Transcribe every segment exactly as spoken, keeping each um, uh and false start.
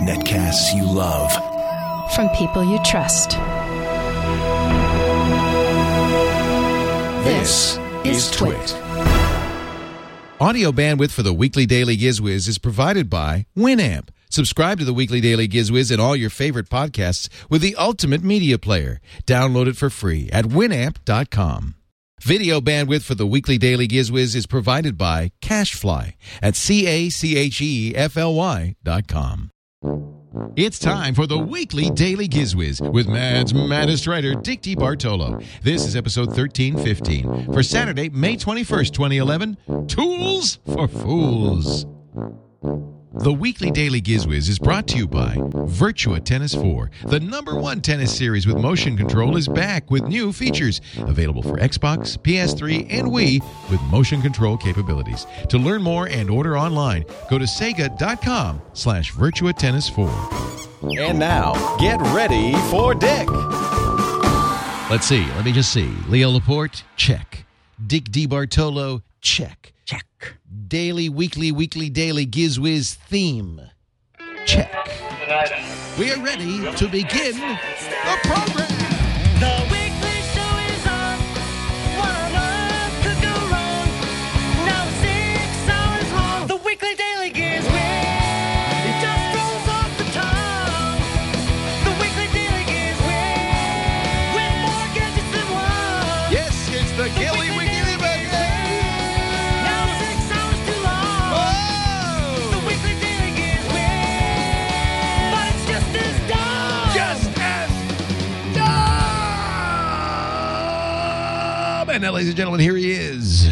Netcasts you love. From people you trust. This is Twit. Audio bandwidth for the Weekly Daily Giz Wiz is provided by Winamp. Subscribe to the Weekly Daily Giz Wiz and all your favorite podcasts with the ultimate media player. Download it for free at winamp dot com. Video bandwidth for the Weekly Daily Giz Wiz is provided by Cashfly at C A C H E F L Y dot com. It's time for the Weekly Daily Giz Wiz with Mad's maddest writer, Dick DeBartolo. This is episode thirteen fifteen for Saturday, May twenty-first, twenty eleven, Tools for Fools. The Weekly Daily Giz Wiz is brought to you by Virtua Tennis four. The number one tennis series with motion control is back with new features. Available for Xbox, P S three, and Wii with motion control capabilities. To learn more and order online, go to sega.com slash Virtua Tennis 4. And now, get ready for Dick. Let's see. Let me just see. Leo Laporte, check. Dick DeBartolo, check. Check. Daily, weekly, weekly, daily Giz Wiz theme. Check. We are ready to begin the program. The weekly show is on. What on earth could go wrong? Now it's six hours long. The weekly daily Giz Wiz. It just rolls off the tongue. The weekly daily Giz Wiz. With more gadgets than one. Yes, it's the, the Gilly Wiz. And now, ladies and gentlemen, here he is.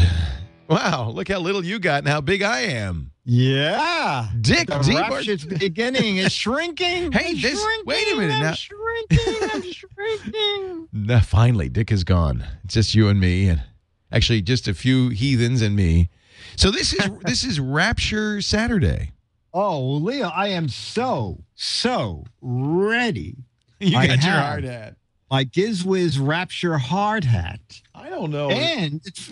Wow, look how little you got and how big I am. Yeah. Dick DeBartolo. It's beginning. It's shrinking. Hey, it's this, shrinking. Wait a minute. I'm now. shrinking. I'm shrinking. Now, finally, Dick is gone. It's just you and me, and actually just a few heathens and me. So this is this is Rapture Saturday. Oh, Leo, I am so, so ready. You got I your have. Hard hat. My Giz Wiz Rapture hard hat. I don't know. And it's,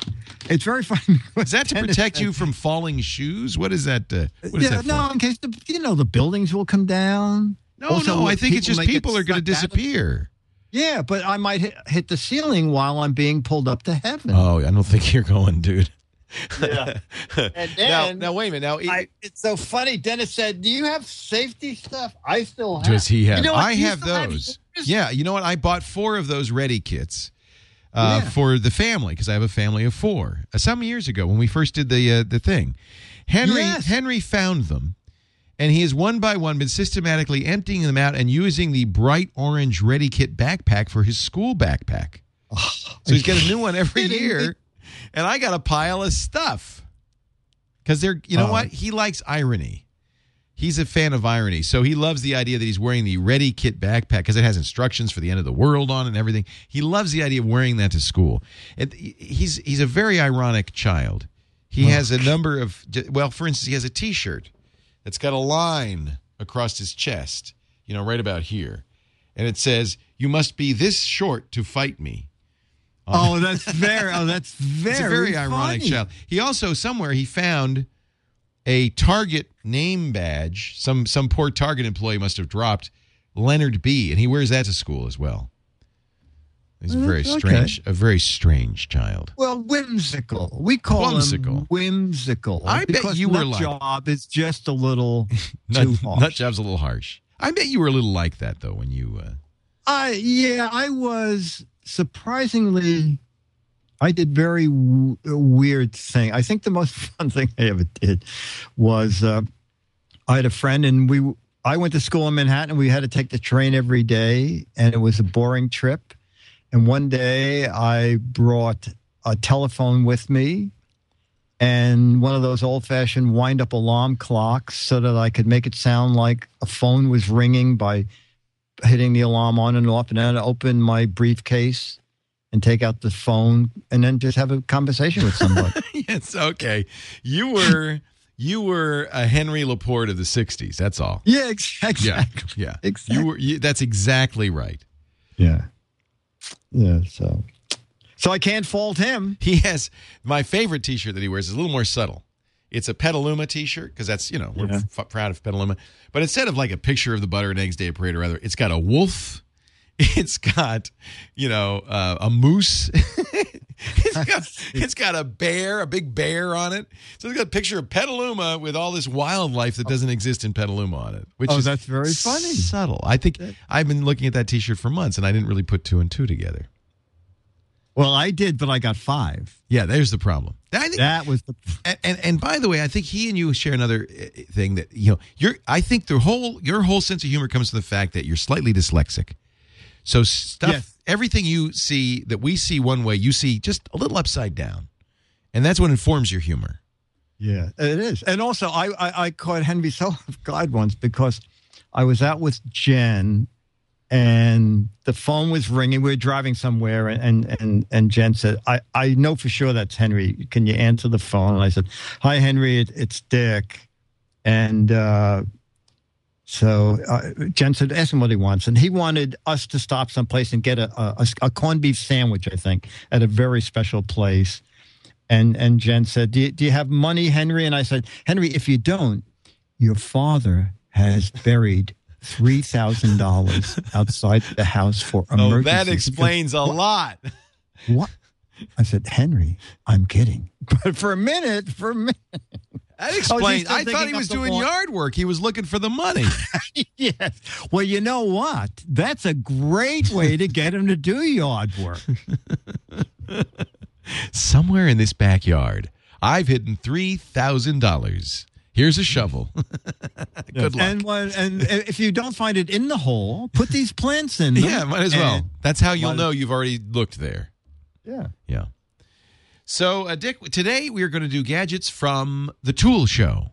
it's very funny. Is that to protect you from falling shoes? What is that? Uh, what is yeah, that no, for? In case, the, you know, the buildings will come down. No, also, no, I think it's just people are going to disappear. Yeah, but I might hit, hit the ceiling while I'm being pulled up to heaven. Oh, I don't think you're going, dude. Yeah. And then, now, now, wait a minute. Now, it, I, it's so funny. Dennis said, do you have safety stuff? I still have. Does he have? You know what, I have those. Have yeah. You know what? I bought four of those ready kits uh, yeah. for the family because I have a family of four. Uh, some years ago when we first did the uh, the thing, Henry yes. Henry found them, and he has one by one been systematically emptying them out and using the bright orange ready kit backpack for his school backpack. Oh, so he's got a new one every year. And I got a pile of stuff because they're, you know uh, what? He likes irony. He's a fan of irony. So he loves the idea that he's wearing the Ready Kit backpack because it has instructions for the end of the world on and everything. He loves the idea of wearing that to school. And he's, he's a very ironic child. He look. has a number of, well, for instance, he has a T-shirt that's got a line across his chest, you know, right about here. And it says, "You must be this short to fight me." Oh, that's very, oh, that's very it's a very funny. Ironic child. He also, somewhere, he found a Target name badge. Some some poor Target employee must have dropped Leonard B., and he wears that to school as well. He's well, very strange, okay. a very strange child. Well, whimsical. We call whimsical. him whimsical. I bet you were like... job is just a little nut, too harsh. Nut job's a little harsh. I bet you were a little like that, though, when you... Uh... Uh, yeah, I was... Surprisingly, I did very w- weird thing. I think the most fun thing I ever did was uh, I had a friend, and we I went to school in Manhattan. We had to take the train every day, and it was a boring trip. And one day, I brought a telephone with me and one of those old-fashioned wind-up alarm clocks so that I could make it sound like a phone was ringing by hitting the alarm on and off, and then I'd open my briefcase and take out the phone and then just have a conversation with somebody. Yes, okay. You were you were a Henry Laporte of the sixties, that's all. Yeah, exactly. Yeah, yeah. Exactly. You were, you, that's exactly right. Yeah. Yeah, so. So I can't fault him. He has, my favorite T-shirt that he wears is a little more subtle. It's a Petaluma T-shirt because that's, you know, we're yeah. f- proud of Petaluma. But instead of like a picture of the Butter and Eggs Day Parade or other, it's got a wolf. It's got, you know, uh, a moose. it's, got, it's got a bear, a big bear on it. So it's got a picture of Petaluma with all this wildlife that doesn't exist in Petaluma on it. Which oh, is that's very funny. Subtle. I think I've been looking at that T-shirt for months, and I didn't really put two and two together. Well, I did, but I got five. Yeah, there's the problem. I think, that was the and, and and by the way, I think he and you share another thing that, you know, you're I think the whole your whole sense of humor comes to the fact that you're slightly dyslexic. So stuff yes. everything you see that we see one way, you see just a little upside down. And that's what informs your humor. Yeah, it is. And also I I, I caught Henry so off guard once because I was out with Jen. And the phone was ringing. We were driving somewhere, and and and Jen said, I, I know for sure that's Henry. Can you answer the phone? And I said, hi, Henry, it, it's Dick. And uh, so uh, Jen said, ask him what he wants. And he wanted us to stop someplace and get a, a, a corned beef sandwich, I think, at a very special place. And and Jen said, do you, do you have money, Henry? And I said, Henry, if you don't, your father has buried three thousand dollars outside the house for emergency. Oh, that explains a lot. What? I said, Henry, I'm kidding. But for a minute, for a minute. That explains. I, I thought he was doing lawn. yard work. He was looking for the money. Yes. Well, you know what? That's a great way to get him to do yard work. Somewhere in this backyard, I've hidden three thousand dollars. Here's a shovel. Good yes. luck. And, when, and if you don't find it in the hole, put these plants in them. Yeah, might as well. That's how you'll know you've already looked there. Yeah. Yeah. So, uh, Dick, today we are going to do gadgets from the Tool Show.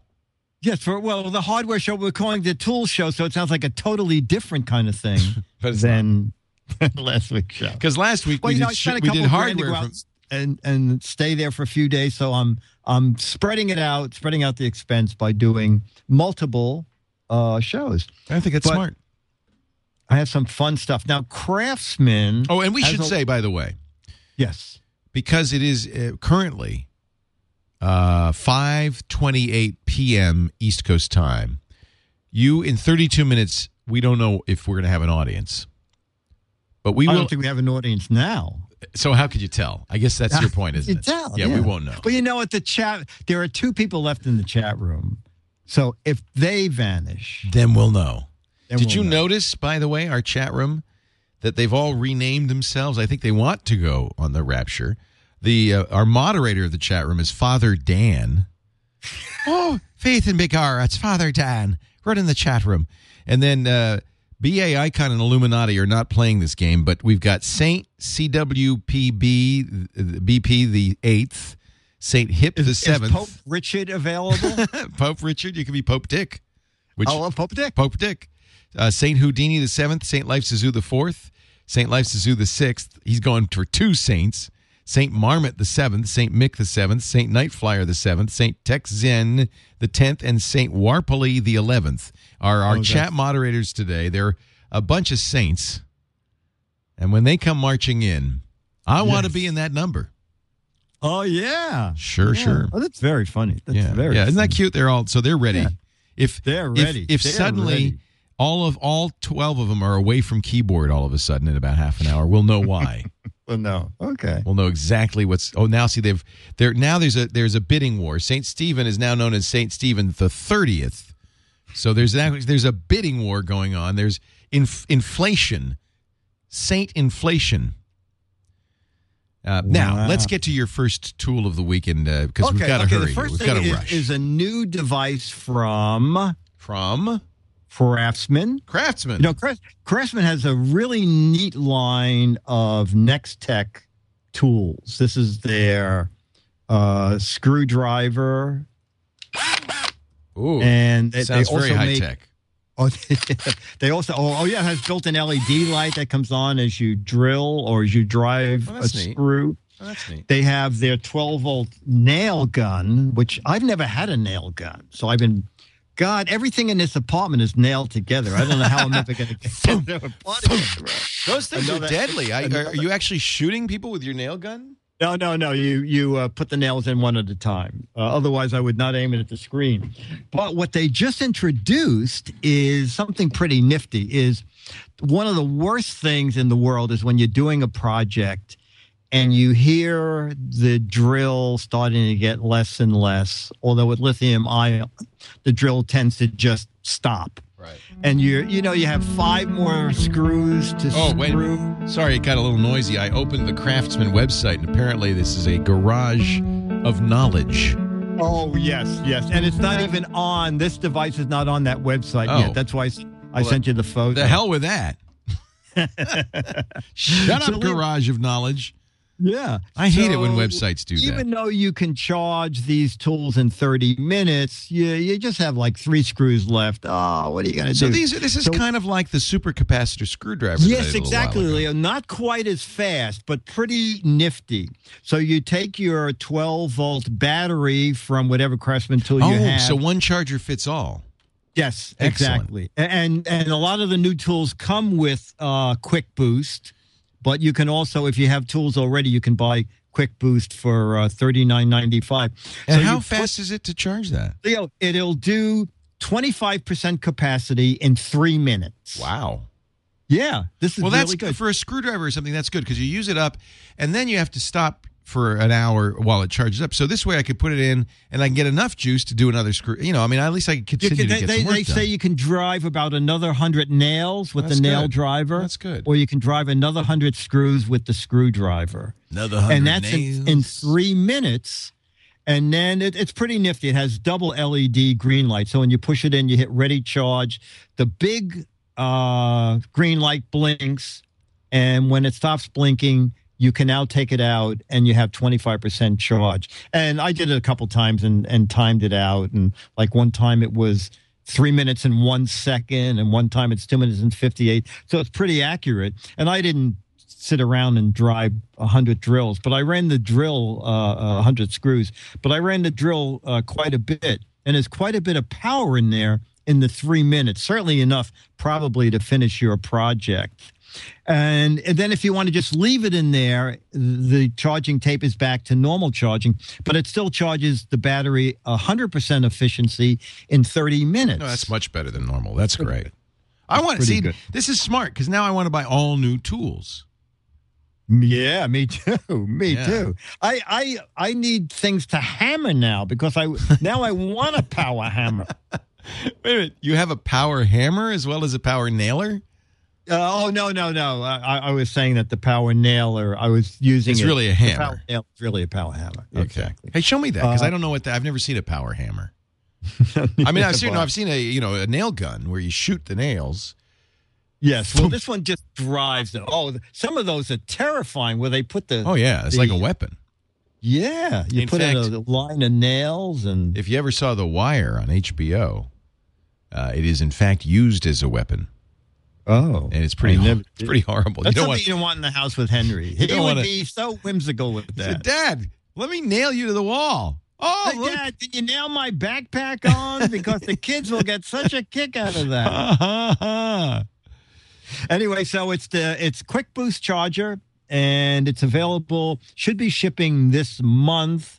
Yes, for well, the hardware show, we're calling the Tool Show, so it sounds like a totally different kind of thing than last week's show. Because last week well, we, you know, did, sh- we did hardware from... And and stay there for a few days. So I'm I'm spreading it out, spreading out the expense by doing multiple uh, shows. I think it's but smart. I have some fun stuff now. Craftsman. Oh, and we should a, say, by the way, yes, because it is uh, currently uh, five twenty-eight p.m. East Coast time. You in thirty-two minutes. We don't know if we're going to have an audience, but we. I will, don't think we have an audience now. So how could you tell? I guess that's your point, isn't you it? Tell, yeah, yeah, we won't know. But you know what? The chat, there are two people left in the chat room. So if they vanish, then we'll know. Then Did we'll you know. notice, by the way, our chat room, that they've all renamed themselves? I think they want to go on the rapture. The uh, our moderator of the chat room is Father Dan. Oh, Faith and Bigar, it's Father Dan. Right in the chat room. And then... Uh, B A Icon and Illuminati are not playing this game, but we've got Saint C W P B, B P the eighth, Saint Hip the seventh. Is Pope Richard available? Pope Richard, you can be Pope Dick. Which, I love Pope Dick. Pope Dick. Uh, Saint Houdini the seventh, Saint Life Sizu the fourth, Saint Life Sizu the sixth. He's going for two saints. Saint Marmot the seventh, Saint Mick the seventh, Saint Nightflyer the seventh, Saint Tex Zen the tenth, and Saint Warpoli the eleventh are our oh, chat moderators today. They're a bunch of saints, and when they come marching in, I yes. want to be in that number. Oh yeah, sure, yeah. sure. Oh, that's very funny. That's yeah, very yeah. Funny. Isn't that cute? They're all so they're ready. Yeah. If they're ready, if, if they're suddenly ready. all of all twelve of them are away from keyboard all of a sudden in about half an hour, we'll know why. Well, no. Okay. We'll know exactly what's. Oh, now see they've there. Now there's a there's a bidding war. Saint Stephen is now known as Saint Stephen the thirtieth. So there's that, there's a bidding war going on. There's inf- inflation, Saint Inflation. Uh, now wow. let's get to your first tool of the weekend because uh, okay, we've got to okay, hurry. The first we've thing got to rush. Is a new device from from Craftsman. Craftsman. You know, Craft, Craftsman has a really neat line of Next Tech tools. This is their uh, screwdriver. Ooh, and they, sounds they also very high make, tech. Oh, they also. Oh, oh, yeah, it has built-in L E D light that comes on as you drill or as you drive oh, a neat. screw. Oh, that's neat. They have their twelve volt nail gun, which I've never had a nail gun, so I've been. God, everything in this apartment is nailed together. I don't know how I'm ever going to get there. Those things are deadly. I, are, are you actually shooting people with your nail gun? No, no, no. You you uh, put the nails in one at a time. Uh, otherwise, I would not aim it at the screen. But what they just introduced is something pretty nifty. Is one of the worst things in the world is when you're doing a project and you hear the drill starting to get less and less. Although with lithium ion, the drill tends to just stop. Right. And you you know, you have five more screws to oh, screw. Wait a minute. Sorry, it got a little noisy. I opened the Craftsman website, and apparently this is a garage of knowledge. Oh, yes, yes. And it's not even on. This device is not on that website oh. yet. That's why I, I well, sent you the photo. The hell with that. Shut so up, garage of knowledge. Yeah. I hate so, it when websites do even that. Even though you can charge these tools in thirty minutes, you, you just have like three screws left. Oh, what are you going to so do? These are, this is so, kind of like the supercapacitor screwdriver. Yes, exactly, Leo. Not quite as fast, but pretty nifty. So you take your twelve-volt battery from whatever Craftsman tool oh, you have. So one charger fits all. Yes, excellent. Exactly. And, and a lot of the new tools come with uh, Quick Boost. But you can also, if you have tools already, you can buy Quick Boost for uh, thirty-nine ninety-five. And so how fast put, is it to charge that? Leo, it'll do twenty-five percent capacity in three minutes. Wow. Yeah, this is well. Really that's good for a screwdriver or something. That's good because you use it up, and then you have to stop for an hour while it charges up. So this way I could put it in and I can get enough juice to do another screw. You know, I mean, at least I can continue can, to they, get some work They done. Say you can drive about another one hundred nails with That's the nail good. driver. That's good. Or you can drive another one hundred screws with the screwdriver. Another one hundred And that's nails. In, in three minutes. And then it, it's pretty nifty. It has double L E D green light. So when you push it in, you hit ready charge. The big uh, green light blinks. And when it stops blinking, you can now take it out, and you have twenty-five percent charge. And I did it a couple times and, and timed it out. And like one time it was three minutes and one second, and one time it's two minutes and fifty-eight. So it's pretty accurate. And I didn't sit around and drive one hundred drills, but I ran the drill, uh, one hundred screws, but I ran the drill uh, quite a bit. And there's quite a bit of power in there in the three minutes, certainly enough probably to finish your project. And, and then if you want to just leave it in there, the charging tape is back to normal charging, but it still charges the battery one hundred percent efficiency in thirty minutes. No, that's much better than normal. That's great. That's I want to see, good. This is smart because now I want to buy all new tools. Yeah, me too. Me yeah. too. I, I, I need things to hammer now because I, now I want a power hammer. Wait a minute. You have a power hammer as well as a power nailer? Uh, oh, no, no, no. I, I was saying that the power nailer, I was using It's it. really a hammer. Power nail, it's really a power hammer. Okay. Exactly. Hey, show me that because uh, I don't know what that, I've never seen a power hammer. I mean, I've seen, I've seen a, you know, a nail gun where you shoot the nails. Yes. Well, this one just drives them. Oh, some of those are terrifying where they put the. Oh, yeah. It's the, like a weapon. Yeah. You in put fact, in a line of nails and. If you ever saw The Wire on H B O, uh, it is in fact used as a weapon. Oh, and it's pretty never, it's pretty horrible. That's you don't something want, you don't want in the house with Henry. He would wanna, be so whimsical with that. Said, Dad, let me nail you to the wall. Oh, look. Dad, did you nail my backpack on? Because the kids will get such a kick out of that. Uh-huh, uh-huh. Anyway, so it's the it's Quick Boost Charger, and it's available. Should be shipping this month.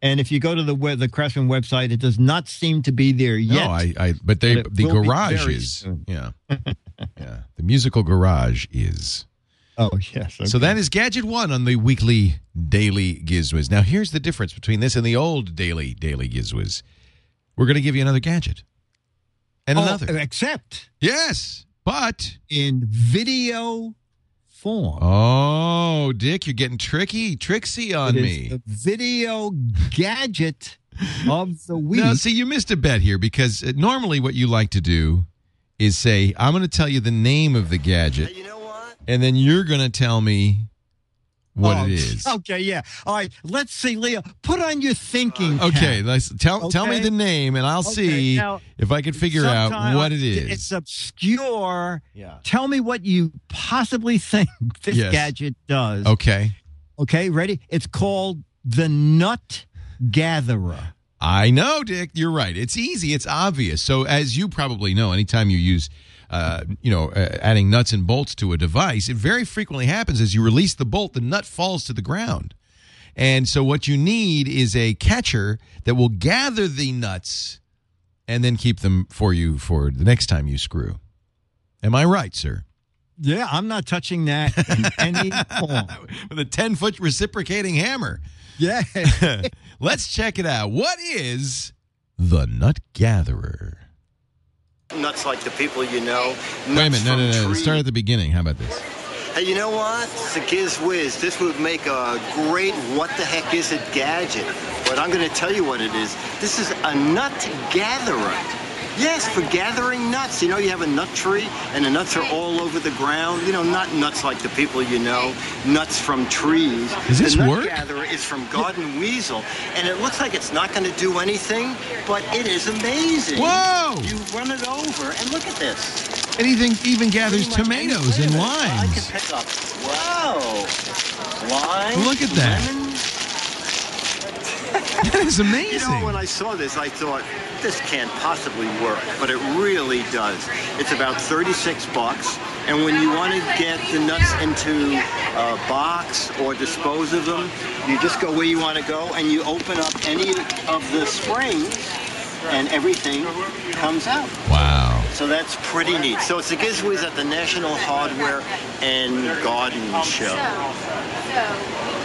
And if you go to the the Craftsman website, it does not seem to be there yet. No, I, I but they but the garage is yeah. Yeah, the musical garage is. Oh, yes. Okay. So that is Gadget One on the weekly Daily Giz Wiz. Now, here's the difference between this and the old Daily Daily Giz Wiz. We're going to give you another gadget. And oh, another. Except. Yes, but. In video form. Oh, Dick, you're getting tricky, tricksy on it me. The video gadget of the week. Now, see, you missed a bet here because normally what you like to do is say, I'm going to tell you the name of the gadget, you know what? And then you're going to tell me what oh, it is. Okay, yeah. All right, let's see, Leo. Put on your thinking uh, Okay, let's tell okay. tell me the name, and I'll okay, see now, if I can figure out what it is. It's obscure. Yeah. Tell me what you possibly think this yes. gadget does. Okay. Okay, ready? It's called the Nut Gatherer. I know, Dick. You're right. It's easy. It's obvious. So as you probably know, anytime you use, uh, you know, uh, adding nuts and bolts to a device, it very frequently happens as you release the bolt, the nut falls to the ground. And so what you need is a catcher that will gather the nuts and then keep them for you for the next time you screw. Am I right, sir? Yeah, I'm not touching that in any form. With a ten-foot reciprocating hammer. Yeah. Let's check it out. What is the Nut Gatherer? Nuts like the people you know. Nuts Wait a minute. No, no, no. Let's start at the beginning. How about this? Hey, you know what? It's a Giz Wiz. This would make a great what-the-heck-is-it gadget. But I'm going to tell you what it is. This is a nut gatherer. Yes, for gathering nuts. You know, you have a nut tree, and the nuts are all over the ground. You know, not nuts like the people you know, nuts from trees. Does this work? The nut gatherer is from Garden Weasel, and it looks like it's not going to do anything, but it is amazing. Whoa! You run it over, and look at this. Anything even gathers tomatoes and limes. I can pick up. Whoa! Limes. Look at that. Lemons. That is amazing. You know, when I saw this, I thought, this can't possibly work, but it really does. It's about thirty-six bucks, and when you want to get the nuts into a box or dispose of them, you just go where you want to go, and you open up any of the springs, and everything comes out. Wow. So that's pretty neat. So it's the Giz Wiz at the National Hardware and Garden Show.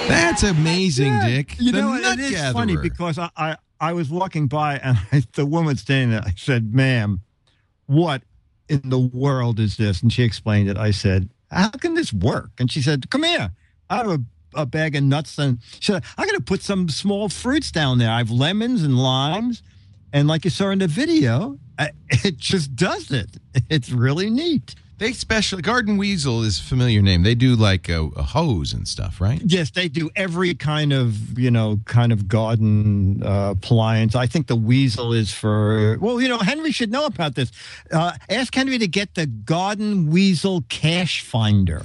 That's amazing, yeah. Dick. You the know, nut it is gatherer. Funny because I, I, I was walking by and I, the woman standing there, I said, ma'am, what in the world is this? And she explained it. I said, how can this work? And she said, come here. I have a, a bag of nuts. And she said, I'm going to put some small fruits down there. I have lemons and limes. And like you saw in the video, I, it just does it. It's really neat. They special Garden Weasel is a familiar name. They do like a, a hose and stuff, right? Yes, they do every kind of, you know, kind of garden uh, appliance. I think the weasel is for, well, you know, Henry should know about this. Uh, ask Henry to get the Garden Weasel Cash Finder.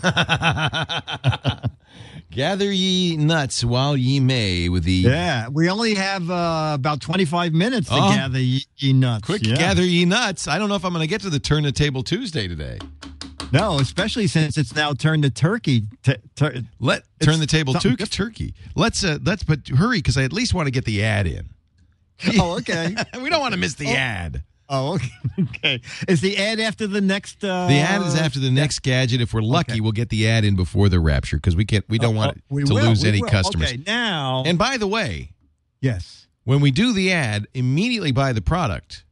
Gather ye nuts while ye may with the... Yeah, we only have uh, about twenty-five minutes to oh, gather ye, ye nuts. Quick, yeah. Gather ye nuts. I don't know if I'm going to get to the Turn the Table Tuesday today. No, especially since it's now Turn the Turkey. T- tur- Let Turn the Table tu- Turkey. Let's, uh, let's, but hurry, because I at least want to get the ad in. Oh, okay. We don't want to miss the oh. ad. Oh, okay. okay. Is the ad after the next? Uh, the ad is after the next gadget. If we're lucky, okay. we'll get the ad in before the rapture because we can't. We don't oh, want oh, we to will, lose we any will. customers. Okay, now. And by the way, yes, when we do the ad, immediately buy the product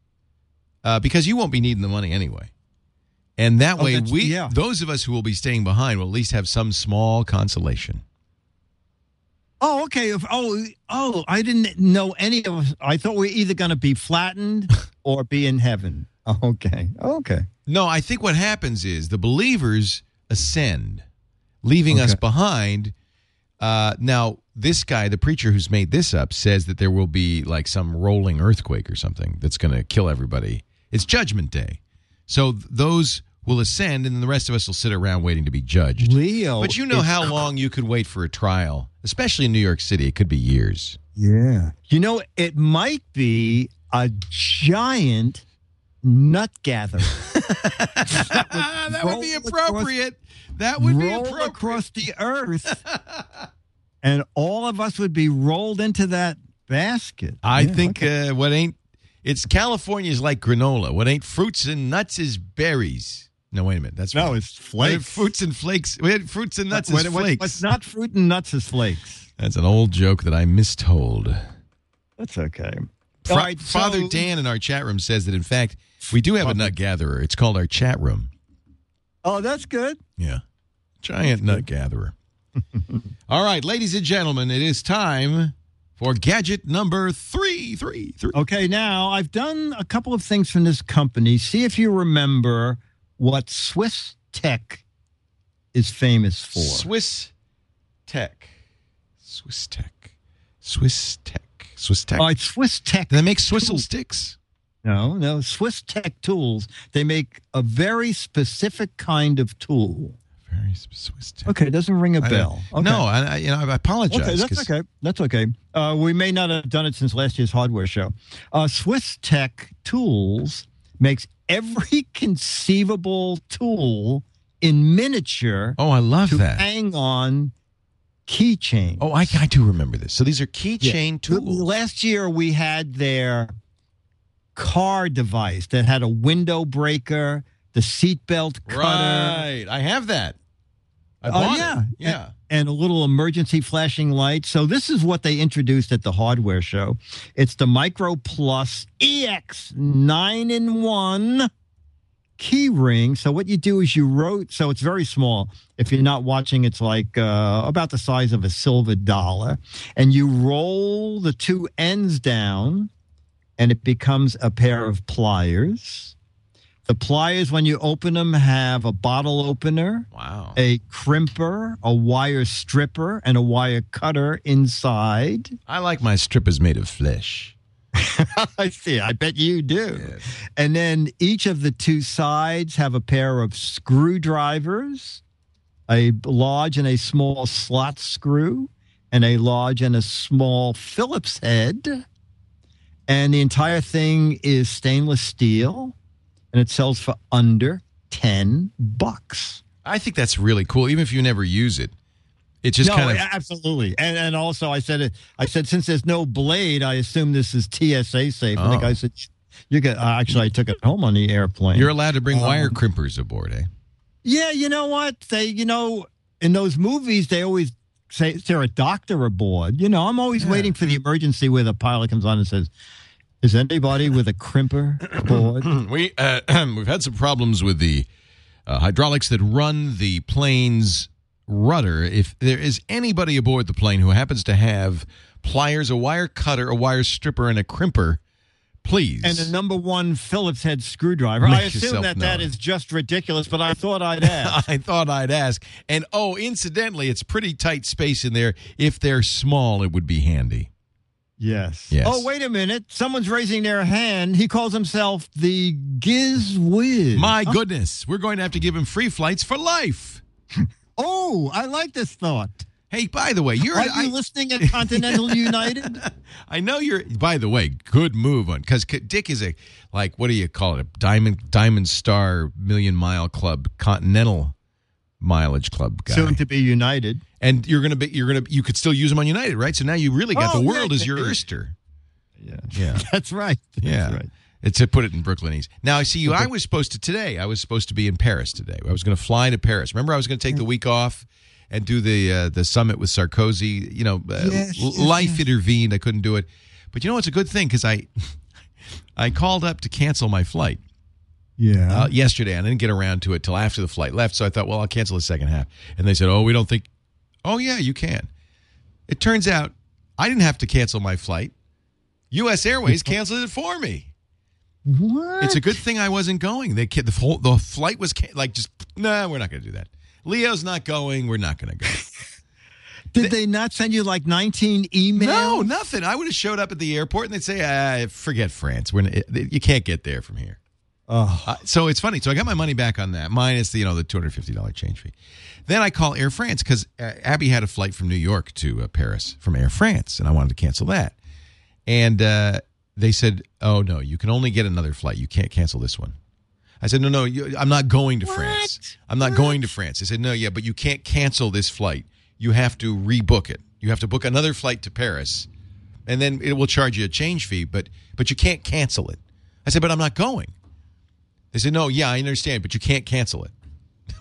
uh, because you won't be needing the money anyway. And that oh, way, we yeah. those of us who will be staying behind will at least have some small consolation. Oh, okay. Oh, oh! I didn't know any of us. I thought we were either going to be flattened or be in heaven. Okay. Okay. No, I think what happens is the believers ascend, leaving okay. us behind. Uh, now, this guy, the preacher who's made this up, says that there will be like some rolling earthquake or something that's going to kill everybody. It's Judgment Day. So th- those... will ascend, and then the rest of us will sit around waiting to be judged. Leo. But you know how long you could wait for a trial, especially in New York City. It could be years. Yeah. You know, it might be a giant nut gatherer. that would, that would be appropriate. Across, that would be appropriate. Roll across the earth, and all of us would be rolled into that basket. I yeah, think okay. uh, what ain't, it's California's like granola. What ain't fruits and nuts is berries. No, wait a minute. That's no, right. it's flakes. Fruits and flakes. Fruits and nuts is flakes. What's not fruit and nuts is flakes. That's an old joke that I mistold. That's okay. Fra- right, so- Father Dan in our chat room says that, in fact, we do have a nut gatherer. It's called our chat room. Oh, that's good. Yeah. Giant nut gatherer. All right, ladies and gentlemen, it is time... or gadget number three, three, three. Okay, now I've done a couple of things from this company. See if you remember what Swiss Tech is famous for. Swiss Tech. Swiss Tech. Swiss Tech. Swiss Tech. All right, Swiss Tech. Do they make Swissel sticks? No, no. Swiss Tech tools. They make a very specific kind of tool. Very Swiss Tech. Okay, it doesn't ring a bell. I, okay. No, I, you know, I apologize. Okay, that's cause... okay. That's okay. Uh, we may not have done it since last year's hardware show. Uh, Swiss Tech Tools makes every conceivable tool in miniature. Oh, I love to that. Hang on keychains. Oh, I, I do remember this. So these are keychain yeah. tools. Last year we had their car device that had a window breaker, the seatbelt cutter. Right. I have that. I bought oh, yeah. it. Yeah. And, and a little emergency flashing light. So this is what they introduced at the hardware show. It's the Micro Plus E X nine in one key ring. So what you do is you wrote, so it's very small. If you're not watching, it's like uh, about the size of a silver dollar. And you roll the two ends down, and it becomes a pair of pliers. The pliers, when you open them, have a bottle opener, wow. a crimper, a wire stripper, and a wire cutter inside. I like my strippers made of flesh. I see. I bet you do. Yes. And then each of the two sides have a pair of screwdrivers, a large and a small slot screw, and a large and a small Phillips head. And the entire thing is stainless steel. And it sells for under ten bucks. I think that's really cool, even if you never use it. It's just no, kind of absolutely. And and also I said it I said since there's no blade, I assume this is T S A safe. Oh. I think I said you could uh, actually I took it home on the airplane. You're allowed to bring um, wire crimpers aboard, eh? Yeah, you know what? They you know, in those movies they always say is there a doctor aboard. You know, I'm always yeah. waiting for the emergency where the pilot comes on and says, is anybody with a crimper aboard? we, uh, we've had some problems with the uh, hydraulics that run the plane's rudder. If there is anybody aboard the plane who happens to have pliers, a wire cutter, a wire stripper, and a crimper, please. And the number one Phillips head screwdriver. Make I assume that known. That is just ridiculous, but I thought I'd ask. I thought I'd ask. And, oh, incidentally, it's pretty tight space in there. If they're small, it would be handy. Yes. yes. Oh, wait a minute. Someone's raising their hand. He calls himself the Giz Wiz. My oh. goodness. We're going to have to give him free flights for life. Oh, I like this thought. Hey, by the way, you're... Are you I, listening at Continental United? I know you're... By the way, good move on... Because Dick is a, like, what do you call it? A Diamond, Diamond Star Million Mile Club Continental Mileage Club guy. Soon to be United. And you're gonna be, you're gonna, you could still use them on United, right? So now you really got oh, the world yeah. as your oyster. Yeah, yeah, that's right. That's yeah, right. It's to put it in Brooklynese. Now I see you. I was supposed to today. I was supposed to be in Paris today. I was going to fly to Paris. Remember, I was going to take the week off and do the uh, the summit with Sarkozy. You know, uh, yes, yes, life yes. intervened. I couldn't do it. But you know, it's a good thing because I I called up to cancel my flight. Yeah. Uh, yesterday, I didn't get around to it till after the flight left. So I thought, well, I'll cancel the second half. And they said, oh, we don't think. Oh, yeah, you can. It turns out I didn't have to cancel my flight. U S. Airways canceled it for me. What? It's a good thing I wasn't going. They the whole the flight was can- like just no, nah, we're not going to do that. Leo's not going. We're not going to go. Did they, they not send you like nineteen emails? No, nothing. I would have showed up at the airport and they'd say, ah, "Forget France. We're not, you can't get there from here." Oh. Uh, so it's funny. So I got my money back on that, minus the you know the two hundred fifty dollars change fee. Then I call Air France because uh, Abby had a flight from New York to uh, Paris from Air France, and I wanted to cancel that. And uh, they said, "Oh no, you can only get another flight. You can't cancel this one." I said, "No, no, you, I'm not going to what? France. I'm not what? going to France." They said, "No, yeah, but you can't cancel this flight. You have to rebook it. You have to book another flight to Paris, and then it will charge you a change fee, but but you can't cancel it." I said, "But I'm not going." They said, no, yeah, I understand, but you can't cancel it.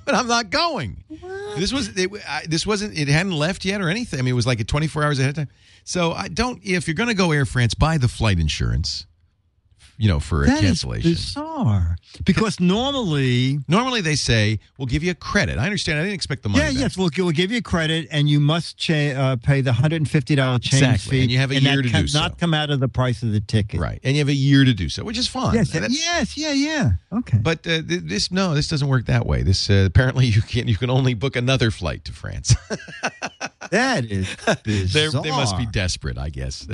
But I'm not going. What? This was it, I, this wasn't it hadn't left yet or anything. I mean, it was like at twenty-four hours ahead of time. So I don't. If you're going to go Air France, buy the flight insurance. You know, for that a cancellation. Is bizarre. Because normally, normally they say we'll give you a credit. I understand. I didn't expect the money. Yeah, back. yes, we'll, we'll give you a credit, and you must cha- uh, pay the one hundred fifty dollars change exactly. fee. And you have a and year that to do so. Not come out of the price of the ticket, right? And you have a year to do so, which is fine. Yes, that, yes, yeah, yeah. Okay, but uh, th- this no, this doesn't work that way. This uh, apparently you can you can only book another flight to France. That is bizarre. They must be desperate, I guess.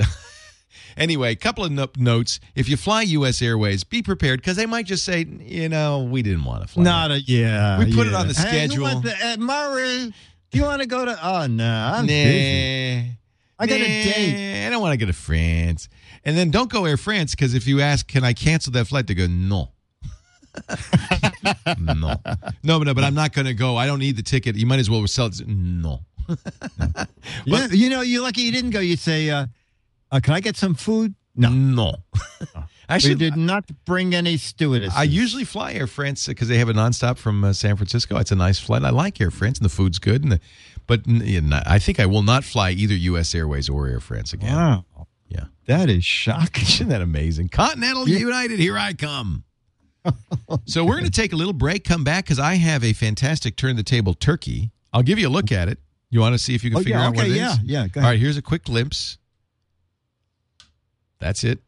Anyway, a couple of no- notes. If you fly U S. Airways, be prepared because they might just say, you know, we didn't want to fly. Not a, yeah. We put yeah. it on the schedule. Hey, you want the, uh, Murray, do you want to go to? Oh, no. I'm nah, busy. I got nah, a date. I don't want to go to France. And then don't go Air France because if you ask, can I cancel that flight? They go, no. no. No, but, no, but I'm not going to go. I don't need the ticket. You might as well sell it. No. but, yeah, you know, you're lucky you didn't go. You'd say, uh, uh, can I get some food? No. No. Actually, we did not bring any stewardesses. I usually fly Air France because they have a nonstop from uh, San Francisco. It's a nice flight. I like Air France, and the food's good. And the, But you know, I think I will not fly either U S. Airways or Air France again. Wow. Yeah. That is shocking. Isn't that amazing? Continental, yeah. United, here I come. So we're going to take a little break, come back, because I have a fantastic turn-the-table turkey. I'll give you a look at it. You want to see if you can oh, figure yeah, out okay, what it yeah, is? Yeah, yeah. All right, here's a quick glimpse. That's it.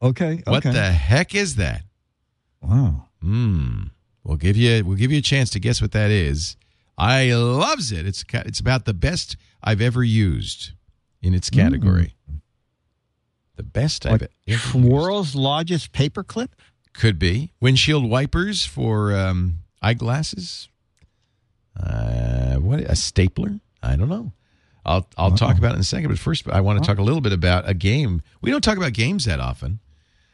Okay, okay. What the heck is that? Wow. Hmm. We'll give you we'll give you a chance to guess what that is. I loves it. It's it's about the best I've ever used in its category. Mm. The best like I've ever used. World's largest paperclip? Could be. Windshield wipers for um, eyeglasses. Uh, what a stapler? I don't know. I'll I'll wow. talk about it in a second, but first I want to wow. talk a little bit about a game. We don't talk about games that often.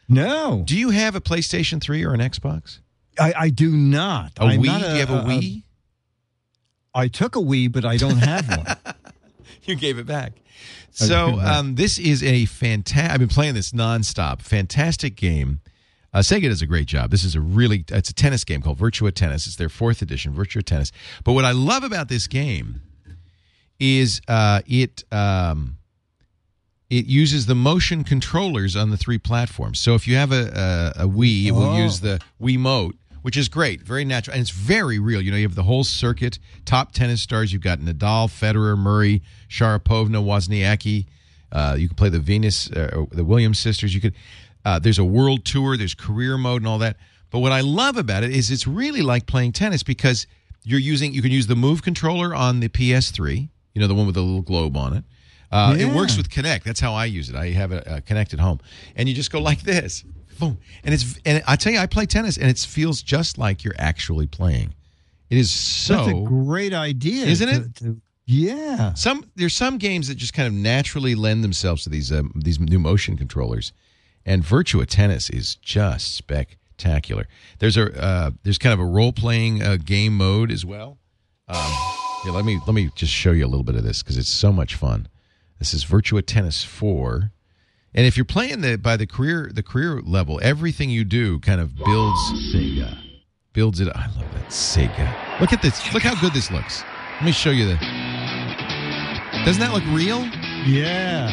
No. Do you have a PlayStation three or an Xbox? I, I do not. A I'm Wii? Not a, do you have a, a Wii? A, I took a Wii, but I don't have one. You gave it back. So um, this is a fantastic... I've been playing this nonstop. Fantastic game. Uh, Sega does a great job. This is a really... It's a tennis game called Virtua Tennis. It's their fourth edition, Virtua Tennis. But what I love about this game... is uh, it um, it uses the motion controllers on the three platforms. So if you have a, a, a Wii, it will oh. use the Wiimote, which is great, very natural, and it's very real. You know, you have the whole circuit, top tennis stars. You've got Nadal, Federer, Murray, Sharapova, Wozniacki. Uh, you can play the Venus, uh, the Williams sisters. You could. Uh, there's a world tour. There's career mode and all that. But what I love about it is it's really like playing tennis because you're using. You can use the Move controller on the P S three. You know, the one with the little globe on it. Uh, yeah. It works with Kinect. That's how I use it. I have a, a Kinect at home. And you just go like this. Boom. And it's and I tell you, I play tennis, and it feels just like you're actually playing. It is so... That's a great idea. Isn't it? To, to, yeah. Some There's some games that just kind of naturally lend themselves to these, um, these new motion controllers. And Virtua Tennis is just spectacular. There's a uh, there's kind of a role-playing uh, game mode as well. Um Yeah, let me let me just show you a little bit of this because it's so much fun. This is Virtua Tennis four, and if you're playing the by the career the career level, everything you do kind of builds Sega, builds it. I love that Sega. Look at this. Look how good this looks. Let me show you the. Doesn't that look real? Yeah.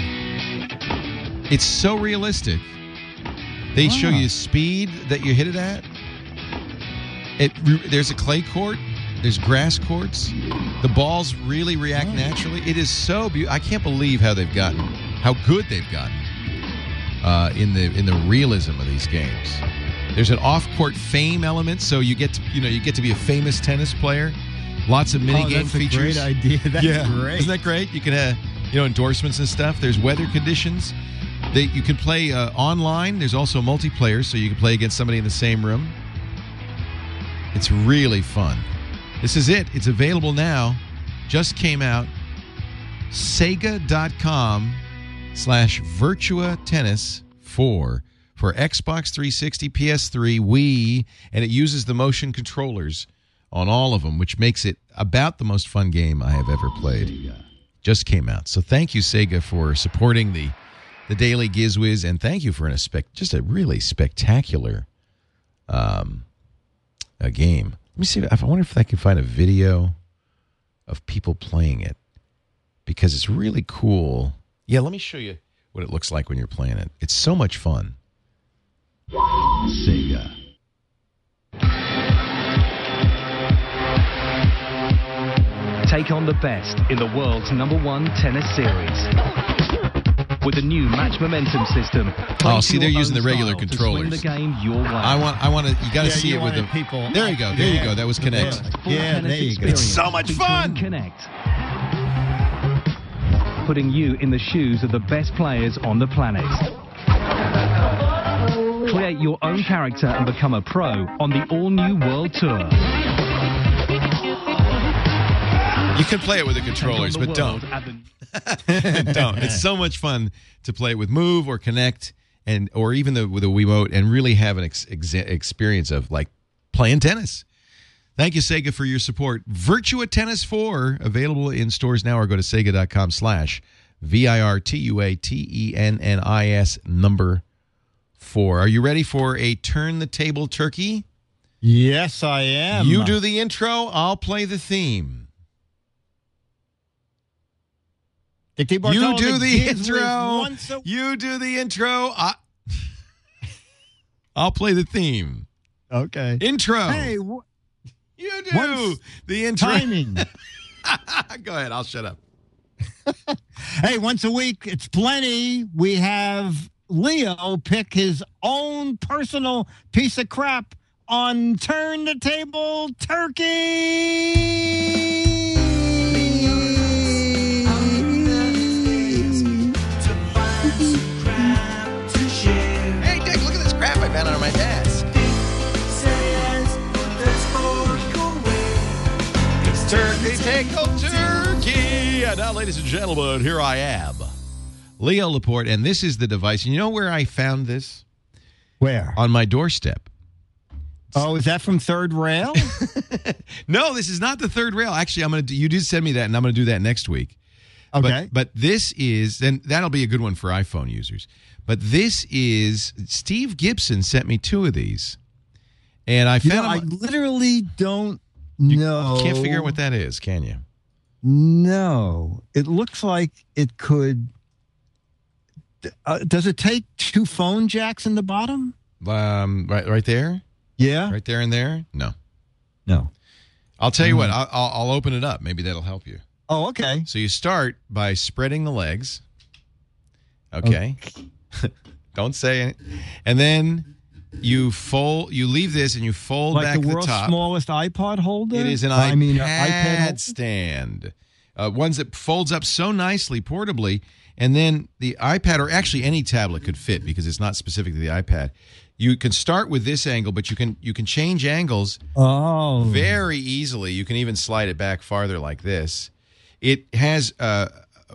It's so realistic. They wow. show you speed that you hit it at. It there's a clay court. There's grass courts. The balls really react oh. naturally. It is so beautiful. I can't believe how they've gotten, how good they've gotten uh, in the in the realism of these games. There's an off-court fame element, so you get to you know you get to be a famous tennis player. Lots of mini oh, game features. That's a great idea. That's yeah. great. Isn't that great? You can have you know endorsements and stuff. There's weather conditions. They, you can play uh, online. There's also multiplayer, so you can play against somebody in the same room. It's really fun. This is it. It's available now. Just came out. Sega.com slash Virtua Tennis four for Xbox three sixty, P S three, Wii, and it uses the motion controllers on all of them, which makes it about the most fun game I have ever played. Just came out. So thank you, Sega, for supporting the, the Daily Giz Wiz, and thank you for an a spec, just a really spectacular um, a game. Let me see. If, I wonder if I can find a video of people playing it because it's really cool. Yeah, let me show you what it looks like when you're playing it. It's so much fun. Sega. Take on the best in the world's number one tennis series with the new match momentum system. Oh, see, they're using the regular controllers. The game your way. I want, I want to. You got to yeah, see it with the people. There you go, there yeah. you go. That was Kinect. Yeah, yeah there you go. It's so much fun. Kinect, putting you in the shoes of the best players on the planet. Create your own character and become a pro on the all-new World Tour. You can play it with the controllers, but don't. don't. It's so much fun to play it with Move or Kinect. And or even the, with a Wiimote, and really have an ex, ex, experience of like playing tennis. Thank you, Sega, for your support. Virtua Tennis four, available in stores now, or go to sega.com slash V-I-R-T-U-A-T-E-N-N-I-S number four. Are you ready for a turn-the-table turkey? Yes, I am. You do the intro. I'll play the theme. Dick DeBartolo, you do the intro. A- you do the intro. I- I'll play the theme. Okay. Intro. Hey, wh- you do Once the intro. Timing. Go ahead. I'll shut up. Hey, once a week, it's plenty. We have Leo pick his own personal piece of crap on Turn the Table Turkey. Hey, Dick, look at this crap I found on my desk. It's Turkey Table Turkey. And now, ladies and gentlemen, here I am, Leo Laporte, and this is the device. You know where I found this? Where? On my doorstep. Oh, is that from Third Rail? No, this is not the Third Rail. Actually, I'm gonna do, you did send me that, and I'm going to do that next week. Okay. But, but this is, and that'll be a good one for iPhone users, but this is, Steve Gibson sent me two of these. And I found you know, them, I literally don't you know. You can't figure out what that is, can you? No. It looks like it could, uh, does it take two phone jacks in the bottom? Um, right, right there? Yeah. Right there and there? No. No. I'll tell you mm. what. I'll, I'll open it up. Maybe that'll help you. Oh, okay. So you start by spreading the legs. Okay. okay. Don't say it. And then you fold. You leave this and you fold like back the, the top. Like the world's smallest iPod holder? It is an I iPad, mean, an iPad stand. Uh, ones that folds up so nicely portably. And then the iPad, or actually any tablet could fit because it's not specific to the iPad. You can start with this angle, but you can you can change angles oh. very easily. You can even slide it back farther like this. It has uh,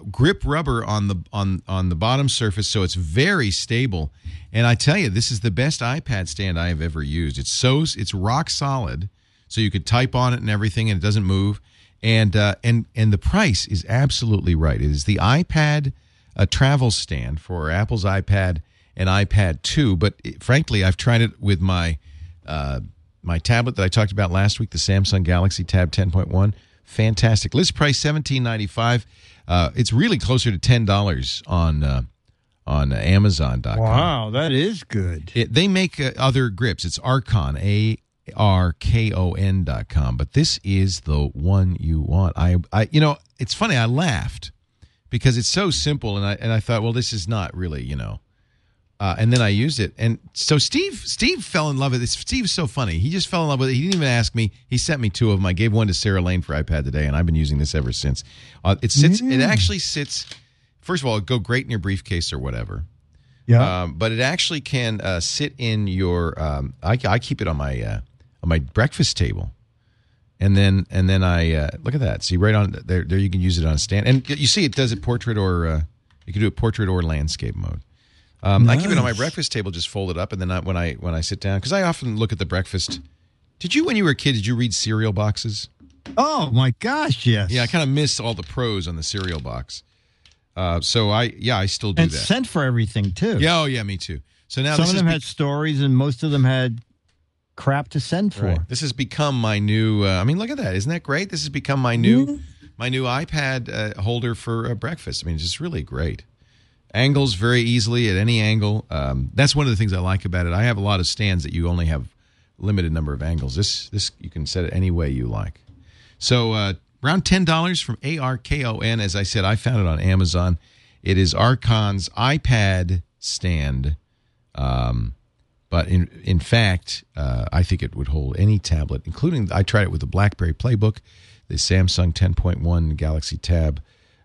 grip rubber on the on on the bottom surface, so it's very stable. And I tell you, this is the best iPad stand I have ever used. It's so it's rock solid, so you could type on it and everything, and it doesn't move. And uh, and and the price is absolutely right. It is the iPad a travel stand for Apple's iPad. An iPad two, but it, frankly, I've tried it with my uh, my tablet that I talked about last week, the Samsung Galaxy Tab ten point one. Fantastic. List price seventeen ninety-five dollars. Uh, it's really closer to ten dollars on uh, on Amazon dot com. Wow, that is good. It, they make uh, other grips. It's Arkon, A R K O N dot com. But this is the one you want. I, I, you know, it's funny. I laughed because it's so simple, and I and I thought, well, this is not really, you know. Uh, and then I used it. And so Steve Steve fell in love with it. Steve's so funny. He just fell in love with it. He didn't even ask me. He sent me two of them. I gave one to Sarah Lane for iPad today, and I've been using this ever since. Uh, it sits. Mm. It actually sits, first of all, it go great in your briefcase or whatever. Yeah. Um, but it actually can uh, sit in your, um, I, I keep it on my uh, on my breakfast table. And then and then I, uh, look at that. See, right on, there There you can use it on a stand. And you see it does it portrait or, uh, you can do it portrait or landscape mode. Um, nice. I keep it on my breakfast table, just fold it up, and then I, when I when I sit down, because I often look at the breakfast. Did you, when you were a kid, did you read cereal boxes? Oh my gosh, yes. Yeah, I kind of miss all the prose on the cereal box. Uh, so I, yeah, I still do and that. And sent for everything too. Yeah, oh yeah, me too. So now some this of them be- had stories, and most of them had crap to send for. Right. This has become my new. Uh, I mean, look at that! Isn't that great? This has become my new mm-hmm. my new iPad uh, holder for uh, breakfast. I mean, it's just really great. Angles very easily at any angle. Um, that's one of the things I like about it. I have a lot of stands that you only have limited number of angles. This this you can set it any way you like. So uh, around ten dollars from A R K O N. As I said, I found it on Amazon. It is Arkon's iPad stand. Um, but in in fact, uh, I think it would hold any tablet, including I tried it with the BlackBerry Playbook, the Samsung ten point one Galaxy Tab.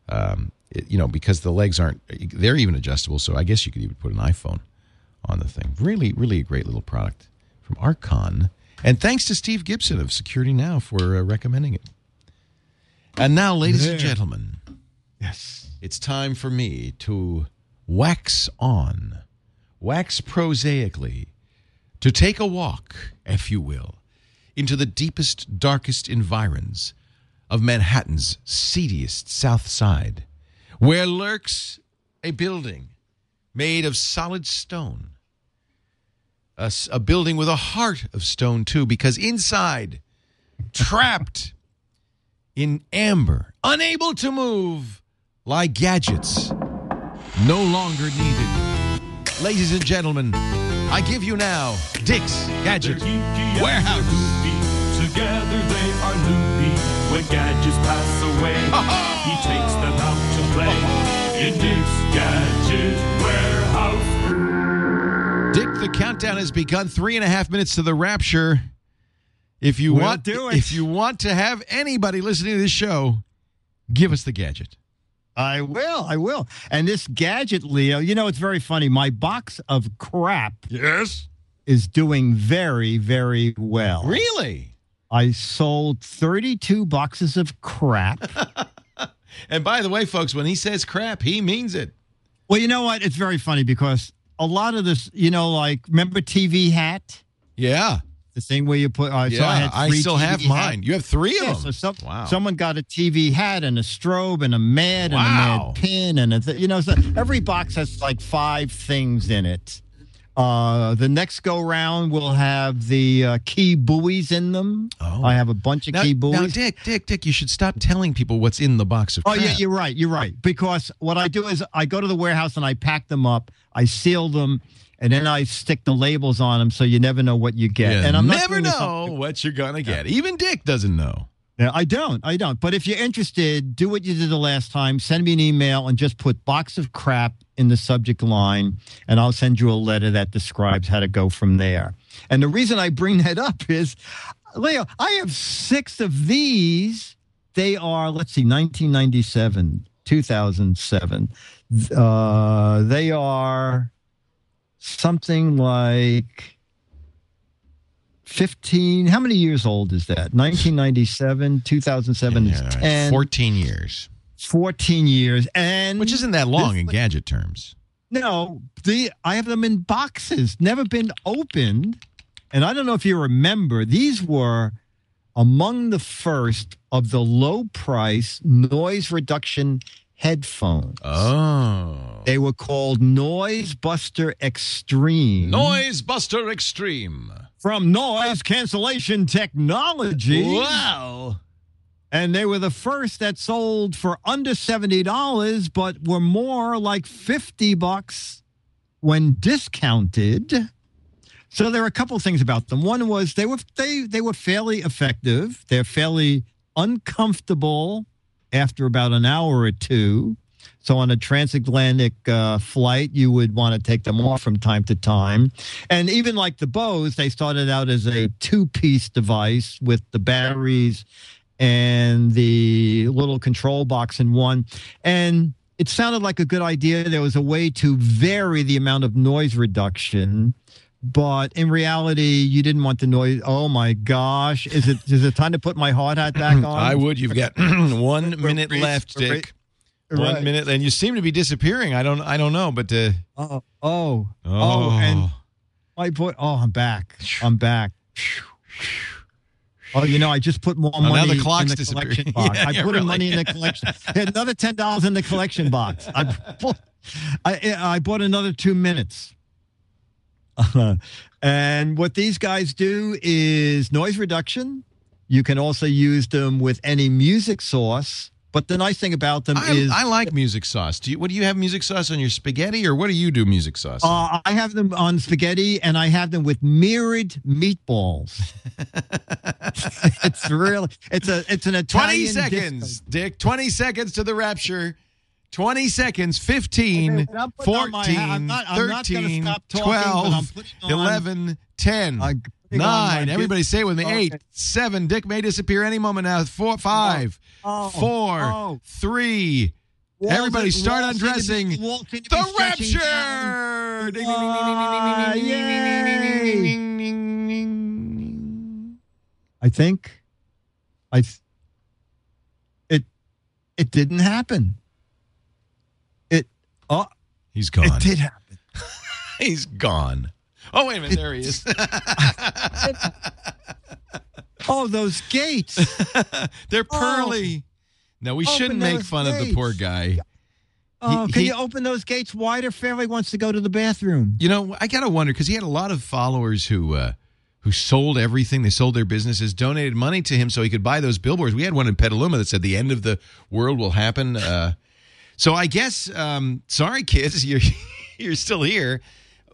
Um, It, you know, because the legs aren't, they're even adjustable, so I guess you could even put an iPhone on the thing. Really, really a great little product from Arkon. And thanks to Steve Gibson of Security Now for uh, recommending it. And now, ladies yeah. and gentlemen, yes, it's time for me to wax on, wax prosaically, to take a walk, if you will, into the deepest, darkest environs of Manhattan's seediest South Side, where lurks a building made of solid stone. A, a building with a heart of stone, too, because inside, trapped in amber, unable to move, lie gadgets no longer needed. Ladies and gentlemen, I give you now Dick's Gadget Warehouse. Together they are loopy. When gadgets pass away, oh-ho! He takes them out to play oh-ho! In Dick's Gadget Warehouse. Dick, the countdown has begun. Three and a half minutes to the rapture. If you we'll want, do it. If you want to have anybody listening to this show, give us the gadget. I will. I will. And this gadget, Leo, you know, it's very funny. My box of crap yes, is doing very, very well. Really? I sold thirty-two boxes of crap. And by the way, folks, when he says crap, he means it. Well, you know what? It's very funny because a lot of this, you know, like, remember T V Hat? Yeah. The thing where you put... Uh, yeah, so I, had I still T V have hats. Mine. You have three of yeah, them. So some, wow. Someone got a T V hat and a strobe and a mad wow. and a mad pin. And a th- you know, so every box has like five things in it. Uh, the next go-round will have the uh, key buoys in them. Oh. I have a bunch of now, key buoys. Now, Dick, Dick, Dick, you should stop telling people what's in the box of crap. Oh, yeah, you're right. You're right. Because what I do is I go to the warehouse and I pack them up. I seal them. And then I stick the labels on them so you never know what you get. You and I'm never not know what you're going to get. Even Dick doesn't know. Yeah, I don't. I don't. But if you're interested, do what you did the last time. Send me an email and just put box of crap in the subject line, and I'll send you a letter that describes how to go from there. And the reason I bring that up is, Leo, I have six of these. They are, let's see, nineteen ninety-seven, two thousand seven. Uh, they are... Something like fifteen. How many years old is that? nineteen ninety-seven, two thousand seven. Yeah, is right. ten, fourteen years. fourteen years. And which isn't that long this, in gadget terms. No. The, I have them in boxes, never been opened. And I don't know if you remember, these were among the first of the low-price noise reduction headphones. Oh. They were called Noise Buster Extreme. Noise Buster Extreme. From noise cancellation technology. Wow. And they were the first that sold for under seventy dollars, but were more like fifty bucks when discounted. So there are a couple things about them. One was they were they they were fairly effective. They're fairly uncomfortable after about an hour or two. So on a transatlantic uh, flight, you would want to take them off from time to time. And even like the Bose, they started out as a two-piece device with the batteries and the little control box in one. And it sounded like a good idea. There was a way to vary the amount of noise reduction. But in reality, you didn't want the noise. Oh, my gosh. Is it is it time to put my hard hat back on? I would. You've got one minute left, Dick. Right. One minute. And you seem to be disappearing. I don't I don't know. But uh, oh, oh, oh, oh, and my boy. Oh, I'm back. I'm back. Oh, you know, I just put more money oh, now the clock's in the collection box. Yeah, I put really. money in the collection. Another ten dollars in the collection box. I, put, I, I bought another two minutes. Uh, and what these guys do is noise reduction. You can also use them with any music sauce. But the nice thing about them I, is... I like music sauce. Do you, what, do you have music sauce on your spaghetti? Or what do you do music sauce on? Uh, I have them on spaghetti, and I have them with mirrored meatballs. It's really... It's a it's an Italian... twenty seconds, disco. Dick. twenty seconds to the rapture. twenty seconds, fifteen, I'm fourteen, my, I'm not, I'm thirteen, not talking, twelve, on, eleven, ten, nine. Everybody say it with me. eight, okay. seven. Dick may disappear any moment now. four, five, oh, four, oh. three. Walls, everybody start undressing. Be, walls, the rapture! Ding, uh, ding, ding, ding. I think I th- it it didn't happen. Oh, he's gone. It did happen. He's gone. Oh, wait a minute. There he is. those gates. They're pearly. Oh. No, we open shouldn't make fun gates. of the poor guy. Oh, he, can he, you open those gates wider? Fairly wants to go to the bathroom. You know, I got to wonder, because he had a lot of followers who uh, who sold everything. They sold their businesses, donated money to him so he could buy those billboards. We had one in Petaluma that said the end of the world will happen. Uh, so I guess, um, sorry, kids, you're, you're still here.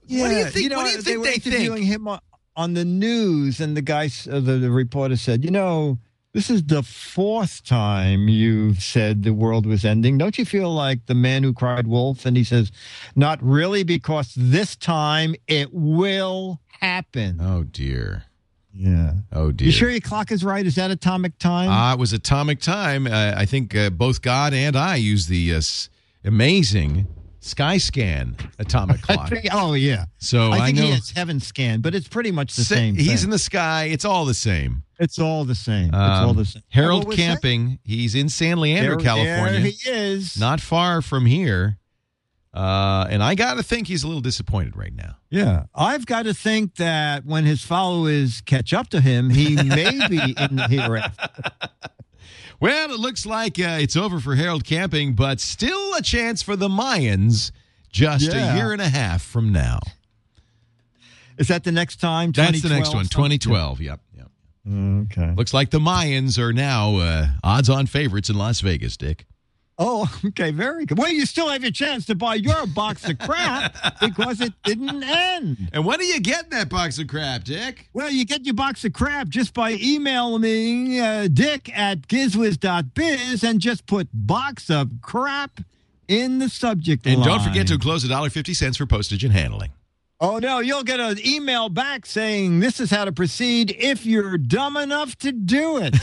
Yeah, what do you think? You know, what do you think they, they think? They were interviewing him on, on the news, and the guy, uh, the, the reporter said, you know, this is the fourth time you've said the world was ending. Don't you feel like the man who cried wolf? And he says, not really, because this time it will happen. Oh, dear. Yeah. Oh, dear. You sure your clock is right? Is that atomic time? Uh, it was atomic time. Uh, I think uh, both God and I use the uh, s- amazing Skyscan atomic clock. Think, oh, yeah. So I think I know, he has Heaven Scan, but it's pretty much the sa- same thing. He's in the sky. It's all the same. It's all the same. Um, it's all the same. Harold Camping, he's in San Leandro, there, California. There he is. Not far from here. Uh, and I got to think he's a little disappointed right now. Yeah. I've got to think that when his followers catch up to him, he may be in the hereafter. Well, it looks like uh, it's over for Harold Camping, but still a chance for the Mayans just yeah. a year and a half from now. Is that the next time? That's the next one, twenty twelve. Yep. yep. Okay. Looks like the Mayans are now uh, odds-on favorites in Las Vegas, Dick. Oh, okay. Very good. Well, you still have your chance to buy your box of crap because it didn't end. And what do you get in that box of crap, Dick? Well, you get your box of crap just by emailing uh, Dick at gizwiz dot biz and just put box of crap in the subject and line. And don't forget to enclose one dollar and fifty cents for postage and handling. Oh, no, you'll get an email back saying this is how to proceed if you're dumb enough to do it.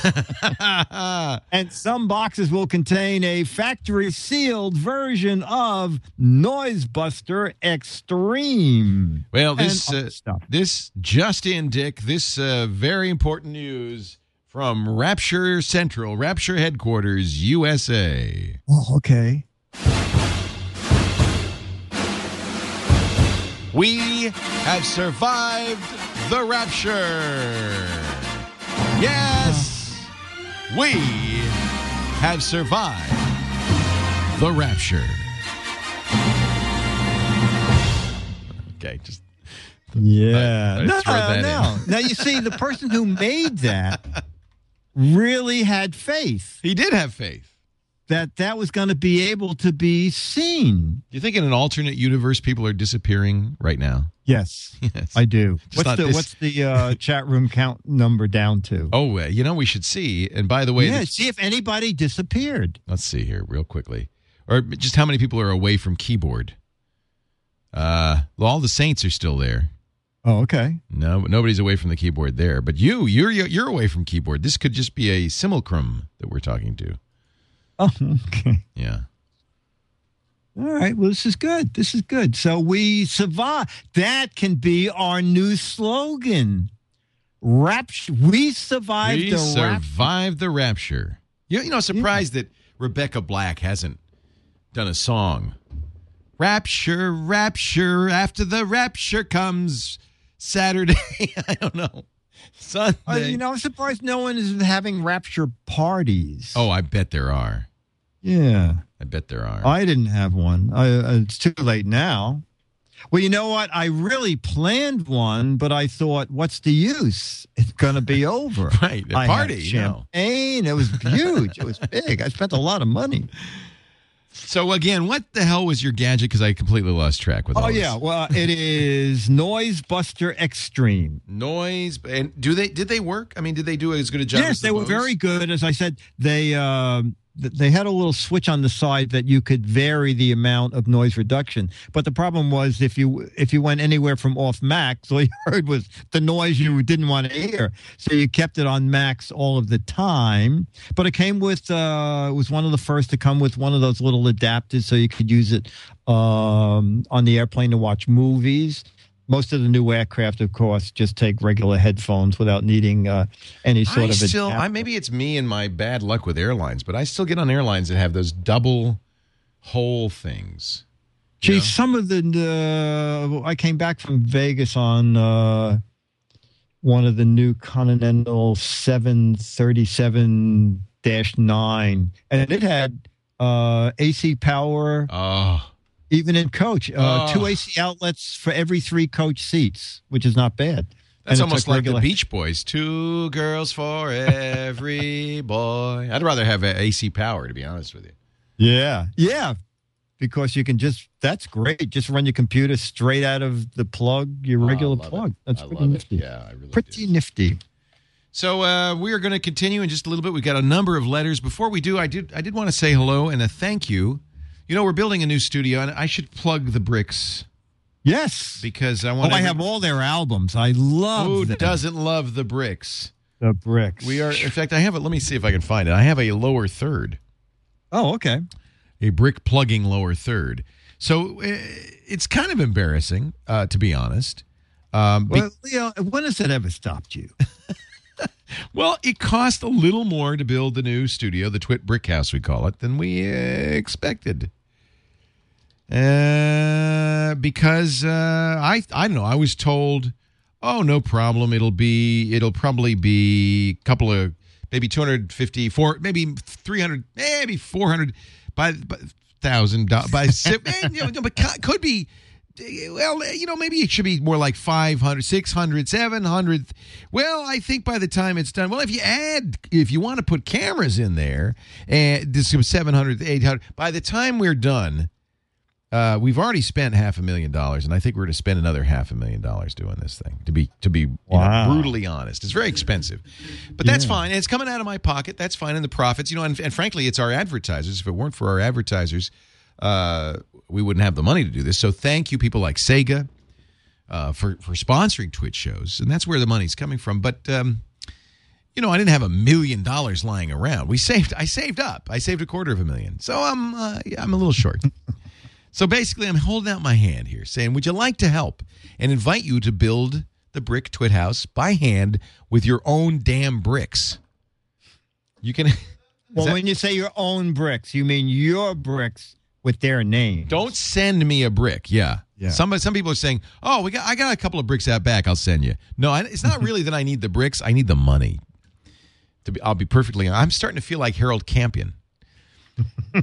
And some boxes will contain a factory-sealed version of Noise Buster Extreme. Well, this uh, this just in, Dick, this uh, very important news from Rapture Central, Rapture Headquarters, U S A. Oh, okay. We have survived the rapture. Yes, we have survived the rapture. Okay, just... Yeah. I, I no, no. Now, you see, the person who made that really had faith. He did have faith. That that was going to be able to be seen. You think in an alternate universe people are disappearing right now? Yes, yes. I do. Just what's the this... what's the uh, chat room count number down to? Oh, uh, you know, we should see. And by the way, yeah, the... see if anybody disappeared. Let's see here real quickly, or just how many people are away from keyboard. Uh, well, all the saints are still there. Oh, okay. No, nobody's away from the keyboard there. But you, you're you're away from keyboard. This could just be a simulacrum that we're talking to. Oh, okay. Yeah. All right. Well, this is good. This is good. So we survive. That can be our new slogan. Rapture. We survived we the survived rapture. We survived the rapture. You, you know, surprised yeah. that Rebecca Black hasn't done a song. Rapture, rapture, after the rapture comes Saturday. I don't know. Sunday. Uh, you know, I'm surprised no one is having rapture parties. Oh, I bet there are. Yeah. I bet there are. I didn't have one. I, uh, it's too late now. Well, you know what? I really planned one, but I thought, what's the use? It's going to be over. Right. A I party. Had champagne. No. It was huge. It was big. I spent a lot of money. So, again, what the hell was your gadget? Because I completely lost track with all Oh, yeah. This. Well, it is Noise Buster Extreme. Noise. And do they did they work? I mean, did they do as good a job? Yes, as the they Bose? Were very good. As I said, they uh, they had a little switch on the side that you could vary the amount of noise reduction. But the problem was if you if you went anywhere from off max, all you heard was the noise you didn't want to hear. So you kept it on max all of the time. But it came with uh, it was one of the first to come with one of those little adapters, so you could use it um, on the airplane to watch movies. Most of the new aircraft, of course, just take regular headphones without needing uh, any sort I of adapter. Still, I, maybe it's me and my bad luck with airlines, but I still get on airlines that have those double hole things. Gee, know? Some of the... Uh, I came back from Vegas on... Uh, one of the new Continental seven thirty-seven dash nine, and it had uh, A C power, oh. even in coach. Uh, oh. Two A C outlets for every three coach seats, which is not bad. That's almost like regular. The Beach Boys. Two girls for every boy. I'd rather have A C power, to be honest with you. Yeah. Yeah. Because you can just, that's great. Just run your computer straight out of the plug, your regular oh, plug. It. That's I pretty nifty. It. Yeah, I really Pretty do. nifty. So uh, we are going to continue in just a little bit. We've got a number of letters. Before we do, I did, I did want to say hello and a thank you. You know, we're building a new studio, and I should plug the bricks. Yes. Because I want oh, to. I have all their albums. I love Who them. doesn't love the bricks? The bricks. We are, in fact, I have it. Let me see if I can find it. I have a lower third. Oh, okay. A brick plugging lower third. So it's kind of embarrassing, uh, to be honest. Um, well, be- Leo, when has it ever stopped you? Well, it cost a little more to build the new studio, the Twit Brick House, we call it, than we uh, expected. Uh, because uh, I, I don't know. I was told, oh, no problem. It'll be, it'll probably be a couple of maybe two hundred fifty, four, maybe three hundred, maybe four hundred. By thousand dollars, by, by you know, but could be, well, you know, maybe it should be more like five hundred, six hundred, seven hundred. Well, I think by the time it's done, well, if you add, if you want to put cameras in there, and this is seven hundred, eight hundred, by the time we're done, uh, we've already spent half a million dollars, and I think we're going to spend another half a million dollars doing this thing, to be, to be you wow. know, brutally honest. It's very expensive, but yeah. that's fine. And it's coming out of my pocket. That's fine. And the profits, you know, and, and frankly, it's our advertisers. If it weren't for our advertisers, uh, we wouldn't have the money to do this. So thank you, people like Sega, uh, for, for sponsoring Twitch shows. And that's where the money's coming from. But, um, you know, I didn't have a million dollars lying around. We saved, I saved up. I saved a quarter of a million. So I'm, uh, yeah, I'm a little short. So basically, I'm holding out my hand here, saying, would you like to help and invite you to build the brick Twit House by hand with your own damn bricks? You can. Well, that, when you say your own bricks, you mean your bricks with their name. Don't send me a brick. Yeah. yeah. Some, some people are saying, oh, we got I got a couple of bricks out back. I'll send you. No, it's not really that I need the bricks. I need the money. To be, I'll be perfectly honest. I'm starting to feel like Harold Camping.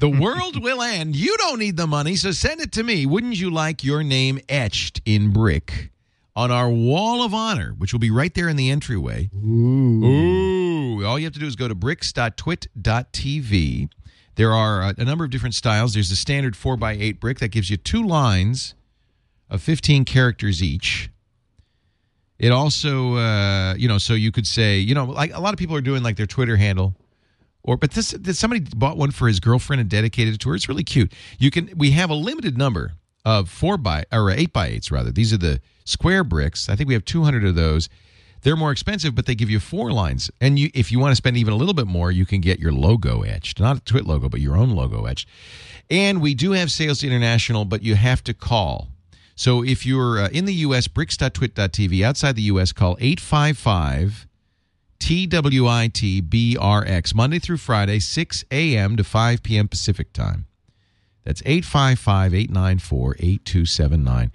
The world will end. You don't need the money, so send it to me. Wouldn't you like your name etched in brick on our wall of honor, which will be right there in the entryway? Ooh. Ooh. All you have to do is go to bricks dot twit dot t v. There are a, a number of different styles. There's the standard four by eight brick that gives you two lines of fifteen characters each. It also, uh, you know, so you could say, you know, like a lot of people are doing like their Twitter handle. Or, but this, this somebody bought one for his girlfriend and dedicated it to her. It's really cute. You can. We have a limited number of four by or eight by eights rather. These are the square bricks. I think we have two hundred of those. They're more expensive, but they give you four lines. And you, if you want to spend even a little bit more, you can get your logo etched. Not a Twit logo, but your own logo etched. And we do have sales to international, but you have to call. So if you're uh, in the U S, bricks dot twit dot t v. Outside the U S, call eight five five. T W I T B R X, Monday through Friday, six a.m. to five p.m. Pacific time. That's eight five five, eight nine four, eight two seven nine.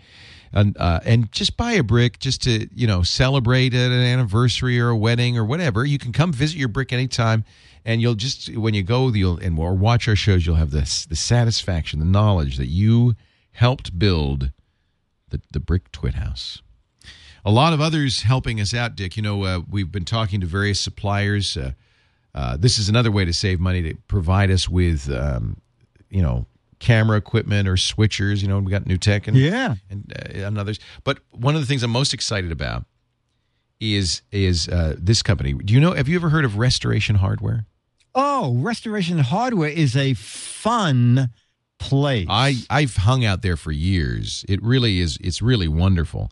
And, uh, and just buy a brick just to, you know, celebrate an anniversary or a wedding or whatever. You can come visit your brick anytime, and you'll just, when you go you'll, and or watch our shows, you'll have this, the satisfaction, the knowledge that you helped build the, the brick Twit House. A lot of others helping us out, Dick. You know, uh, we've been talking to various suppliers. Uh, uh, this is another way to save money, to provide us with, um, you know, camera equipment or switchers. You know, we got new tech and yeah. and, uh, and others. But one of the things I'm most excited about is is uh, this company. Do you know? Have you ever heard of Restoration Hardware? Oh, Restoration Hardware is a fun place. I I've hung out there for years. It really is. It's really wonderful.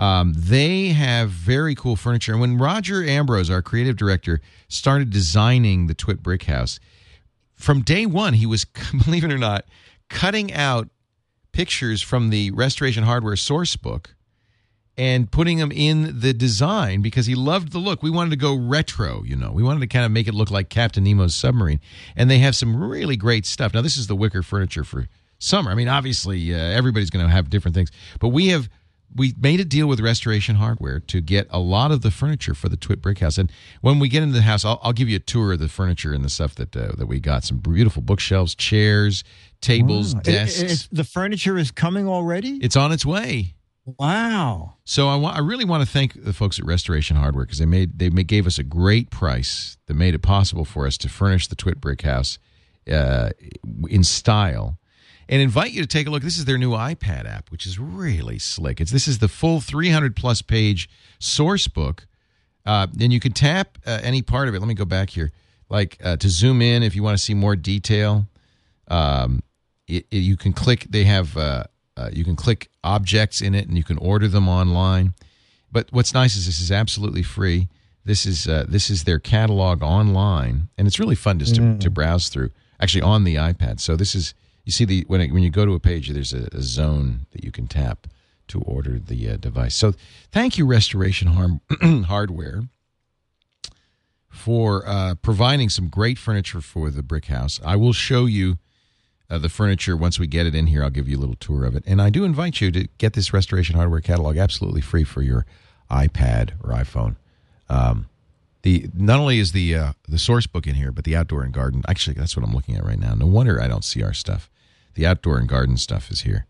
Um, they have very cool furniture. And when Roger Ambrose, our creative director, started designing the Twit Brick House, from day one, he was, believe it or not, cutting out pictures from the Restoration Hardware source book and putting them in the design because he loved the look. We wanted to go retro, you know. We wanted to kind of make it look like Captain Nemo's submarine. And they have some really great stuff. Now, this is the wicker furniture for summer. I mean, obviously, uh, everybody's going to have different things. But we have we made a deal with Restoration Hardware to get a lot of the furniture for the Twit Brick House. And when we get into the house, I'll, I'll give you a tour of the furniture and the stuff that uh, that we got. Some beautiful bookshelves, chairs, tables, wow. desks. It, it, the furniture is coming already? It's on its way. Wow. So I, wa- I really want to thank the folks at Restoration Hardware because they made they made, gave us a great price that made it possible for us to furnish the Twit Brick House uh, in style. And invite you to take a look. This is their new iPad app, which is really slick. It's, this is the full three hundred plus page source book. Uh, and you can tap uh, any part of it. Let me go back here. Like uh, to zoom in if you want to see more detail. Um, it, it, you can click. They have uh, uh, you can click objects in it, and you can order them online. But what's nice is this is absolutely free. This is uh, this is their catalog online, and it's really fun just to, mm. to browse through. Actually, on the iPad. So this is. You see, the when it, when you go to a page, there's a, a zone that you can tap to order the uh, device. So thank you, Restoration Harm, Hardware, for uh, providing some great furniture for the Brick House. I will show you uh, the furniture once we get it in here. I'll give you a little tour of it. And I do invite you to get this Restoration Hardware catalog absolutely free for your iPad or iPhone. Um, the not only is the uh, the source book in here, but the outdoor and garden. Actually, that's what I'm looking at right now. No wonder I don't see our stuff. The outdoor and garden stuff is here.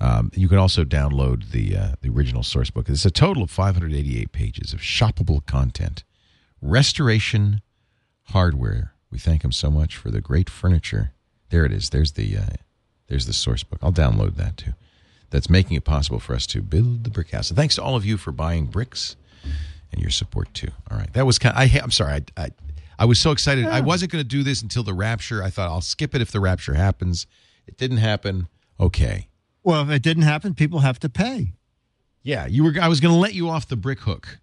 Um, you can also download the uh, the original source book. It's a total of five hundred eighty-eight pages of shoppable content. Restoration Hardware. We thank them so much for the great furniture. There it is. There's the uh, there's the source book. I'll download that too. That's making it possible for us to build the Brick House. And thanks to all of you for buying bricks and your support too. All right, that was kind of, I, I'm sorry. I, I I was so excited. Yeah. I wasn't going to do this until the Rapture. I thought I'll skip it if the Rapture happens. It didn't happen. Okay. Well, if it didn't happen, people have to pay. Yeah, you were. I was going to let you off the brick hook.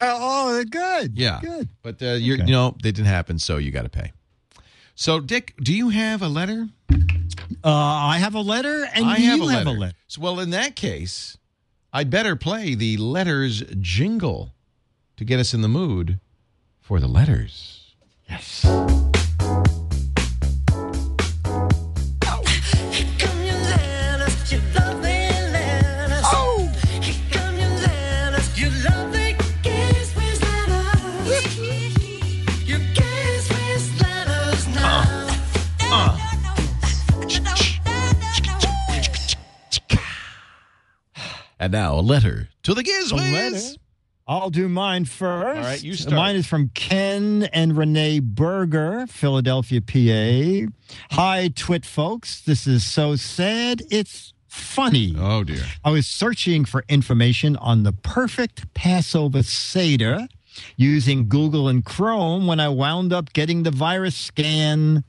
oh, good. Yeah, good. But uh, you're, okay. you know, it didn't happen, so you got to pay. So, Dick, do you have a letter? Uh, I have a letter, and I you have a letter. Have a letter. So, well, in that case, I'd better play the letters jingle to get us in the mood for the letters. Yes. And now a letter to the Giz Wiz. I'll do mine first. All right, you start. Mine is from Ken and Renee Berger, Philadelphia, P A. Hi, Twit folks. This is so sad. It's funny. Oh, dear. I was searching for information on the perfect Passover Seder using Google and Chrome when I wound up getting the virus scan.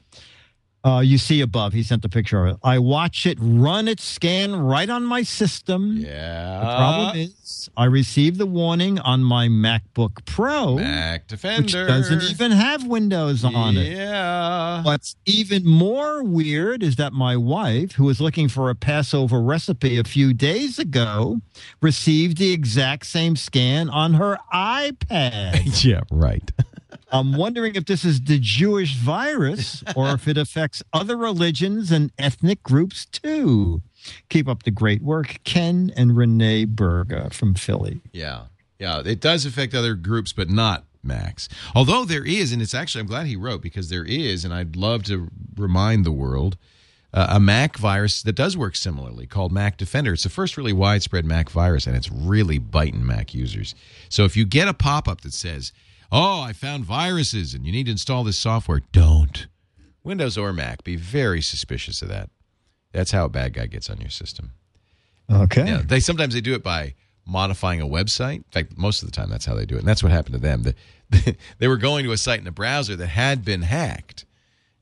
Uh, you see above, he sent the picture of it. I watch it run its scan right on my system. Yeah. The problem is I received the warning on my MacBook Pro. Mac Defender. Which doesn't even have Windows on yeah. it. Yeah. What's even more weird is that my wife, who was looking for a Passover recipe a few days ago, received the exact same scan on her iPad. yeah, right. I'm wondering if this is the Jewish virus or if it affects other religions and ethnic groups, too. Keep up the great work, Ken and Renee Berger from Philly. Yeah, yeah, it does affect other groups, but not Max. Although there is, and it's actually, I'm glad he wrote, because there is, and I'd love to remind the world, uh, a Mac virus that does work similarly called Mac Defender. It's the first really widespread Mac virus, and it's really biting Mac users. So if you get a pop-up that says, oh, I found viruses, and you need to install this software. Don't. Windows or Mac, be very suspicious of that. That's how a bad guy gets on your system. Okay. You know, they sometimes they do it by modifying a website. In fact, most of the time that's how they do it, and that's what happened to them. The, the, they were going to a site in a browser that had been hacked,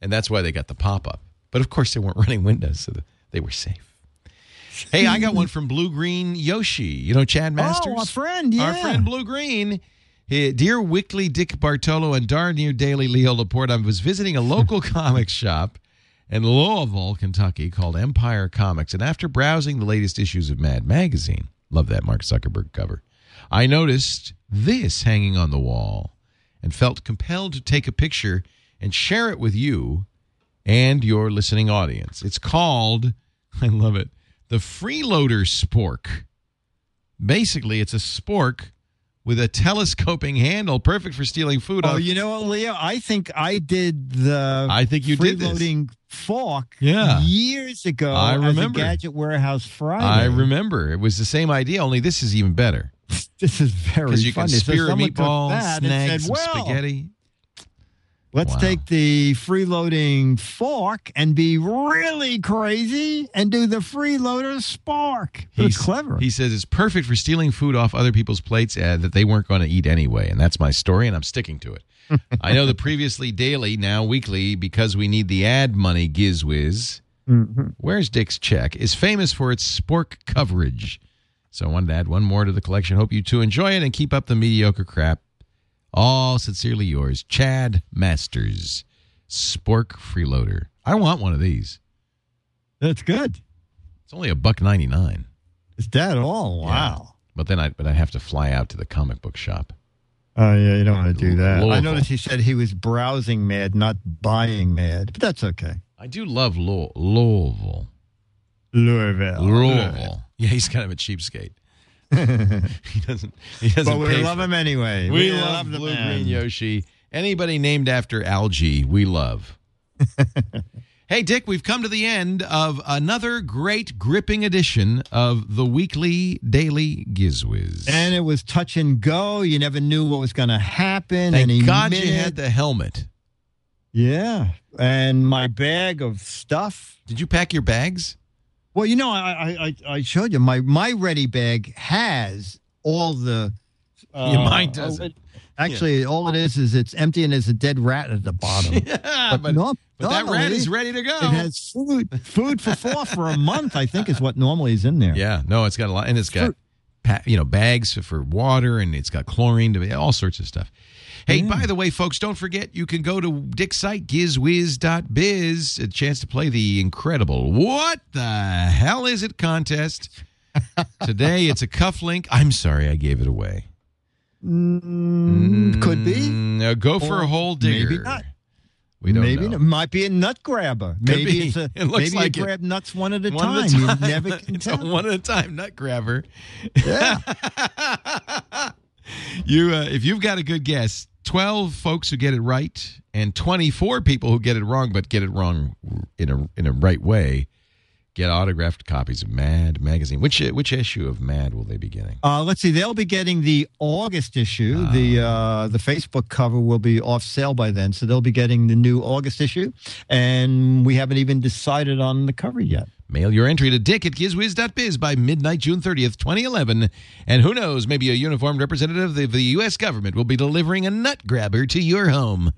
and that's why they got the pop-up. But, of course, they weren't running Windows, so the, they were safe. Hey, I got one from Blue Green Yoshi. You know Chad Masters? Oh, our friend, yeah. Our friend Blue Green. Hey, dear Weekly Dick DeBartolo and darn near daily Leo Laporte, I was visiting a local comic shop in Louisville, Kentucky, called Empire Comics, and after browsing the latest issues of Mad Magazine, love that Mark Zuckerberg cover, I noticed this hanging on the wall and felt compelled to take a picture and share it with you and your listening audience. It's called, I love it, the Freeloader Spork. Basically, it's a spork with a telescoping handle, perfect for stealing food. Oh, off. You know what, Leo? I think I did the I think you free did loading fork yeah. years ago I remember. As a Gadget Warehouse Friday. I remember. It was the same idea, only this is even better. This is very funny. Because you can spear so a meatball, snag some well, spaghetti. Let's wow. take the freeloading fork and be really crazy and do the freeloader spark. He's clever. He says it's perfect for stealing food off other people's plates uh, that they weren't going to eat anyway. And that's my story, and I'm sticking to it. I know the previously daily, now weekly, because we need the ad money, Giz Wiz, mm-hmm. Where's Dick's Check, is famous for its spork coverage. So I wanted to add one more to the collection. Hope you two enjoy it and keep up the mediocre crap. All sincerely yours, Chad Masters, spork freeloader. I want one of these. That's good. It's only a buck ninety nine. Is that all? Wow. Yeah. But then I but I have to fly out to the comic book shop. Oh yeah, you don't want to do that. Louisville. I noticed he said he was browsing mad, not buying mad, but that's okay. I do love Louisville. Louisville. Louisville. Louisville. Yeah, he's kind of a cheapskate. he doesn't. He doesn't. But we pay love for him anyway. We, we love, love the blue man. Green Yoshi. Anybody named after algae, we love. Hey, Dick, we've come to the end of another great gripping edition of the weekly daily Giz Wiz. And it was touch and go. You never knew what was going to happen. Thank and God minute. You had the helmet. Yeah, and my bag of stuff. Did you pack your bags? Well, you know, I, I I showed you my my Ready bag has all the. Uh, yeah, mine doesn't. Actually, yeah. All it is is it's empty and there's a dead rat at the bottom. Yeah, but, but, no, but that rat is ready to go. It has food, food for four for a month. I think is what normally is in there. Yeah, no, it's got a lot, and it's got pa- you know bags for water, and it's got chlorine to be, all sorts of stuff. Hey, mm. by the way, folks, don't forget, you can go to Dick's site, giz wiz dot biz, a chance to play the incredible What the Hell Is It contest. Today, it's a cufflink. I'm sorry I gave it away. Mm, could be. Uh, go or for a hole digger. Maybe not. We don't maybe know. It might be a nut grabber. Could maybe be. It's a, it looks maybe like you it. grab nuts one at a one time. At a time. You never can it's tell. A one at a time nut grabber. Yeah. You, uh, if you've got a good guess, twelve folks who get it right and twenty-four people who get it wrong, but get it wrong in a in a right way, get autographed copies of Mad Magazine. Which which issue of Mad will they be getting? Uh, let's see. They'll be getting the August issue. Uh, the uh, the Facebook cover will be off sale by then, so they'll be getting the new August issue. And we haven't even decided on the cover yet. Mail your entry to Dick at giz wiz dot biz by midnight, June thirtieth, twenty eleven. And who knows, maybe a uniformed representative of the U S government will be delivering a nut grabber to your home.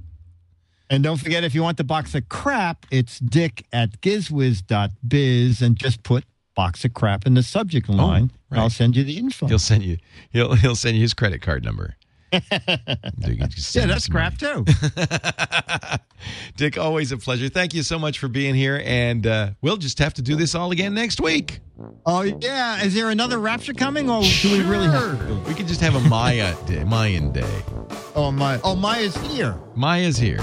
And don't forget, if you want the box of crap, it's Dick at giz wiz dot biz and just put box of crap in the subject line. Oh, right. I'll send you the info. He'll send you he'll he'll send you his credit card number. Yeah, that's crap too. Dick, always a pleasure. Thank you so much for being here, and uh, we'll just have to do this all again next week. Oh yeah, is there another rapture coming, or sure. do we really have to do it? We could just have a Maya day, Mayan day. Oh my! Oh, Maya's here. Maya's here.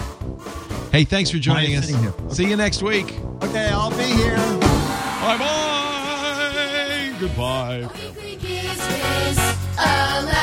Hey, thanks for joining Maya's us. Okay. See you next week. Okay, I'll be here. Bye bye. Goodbye.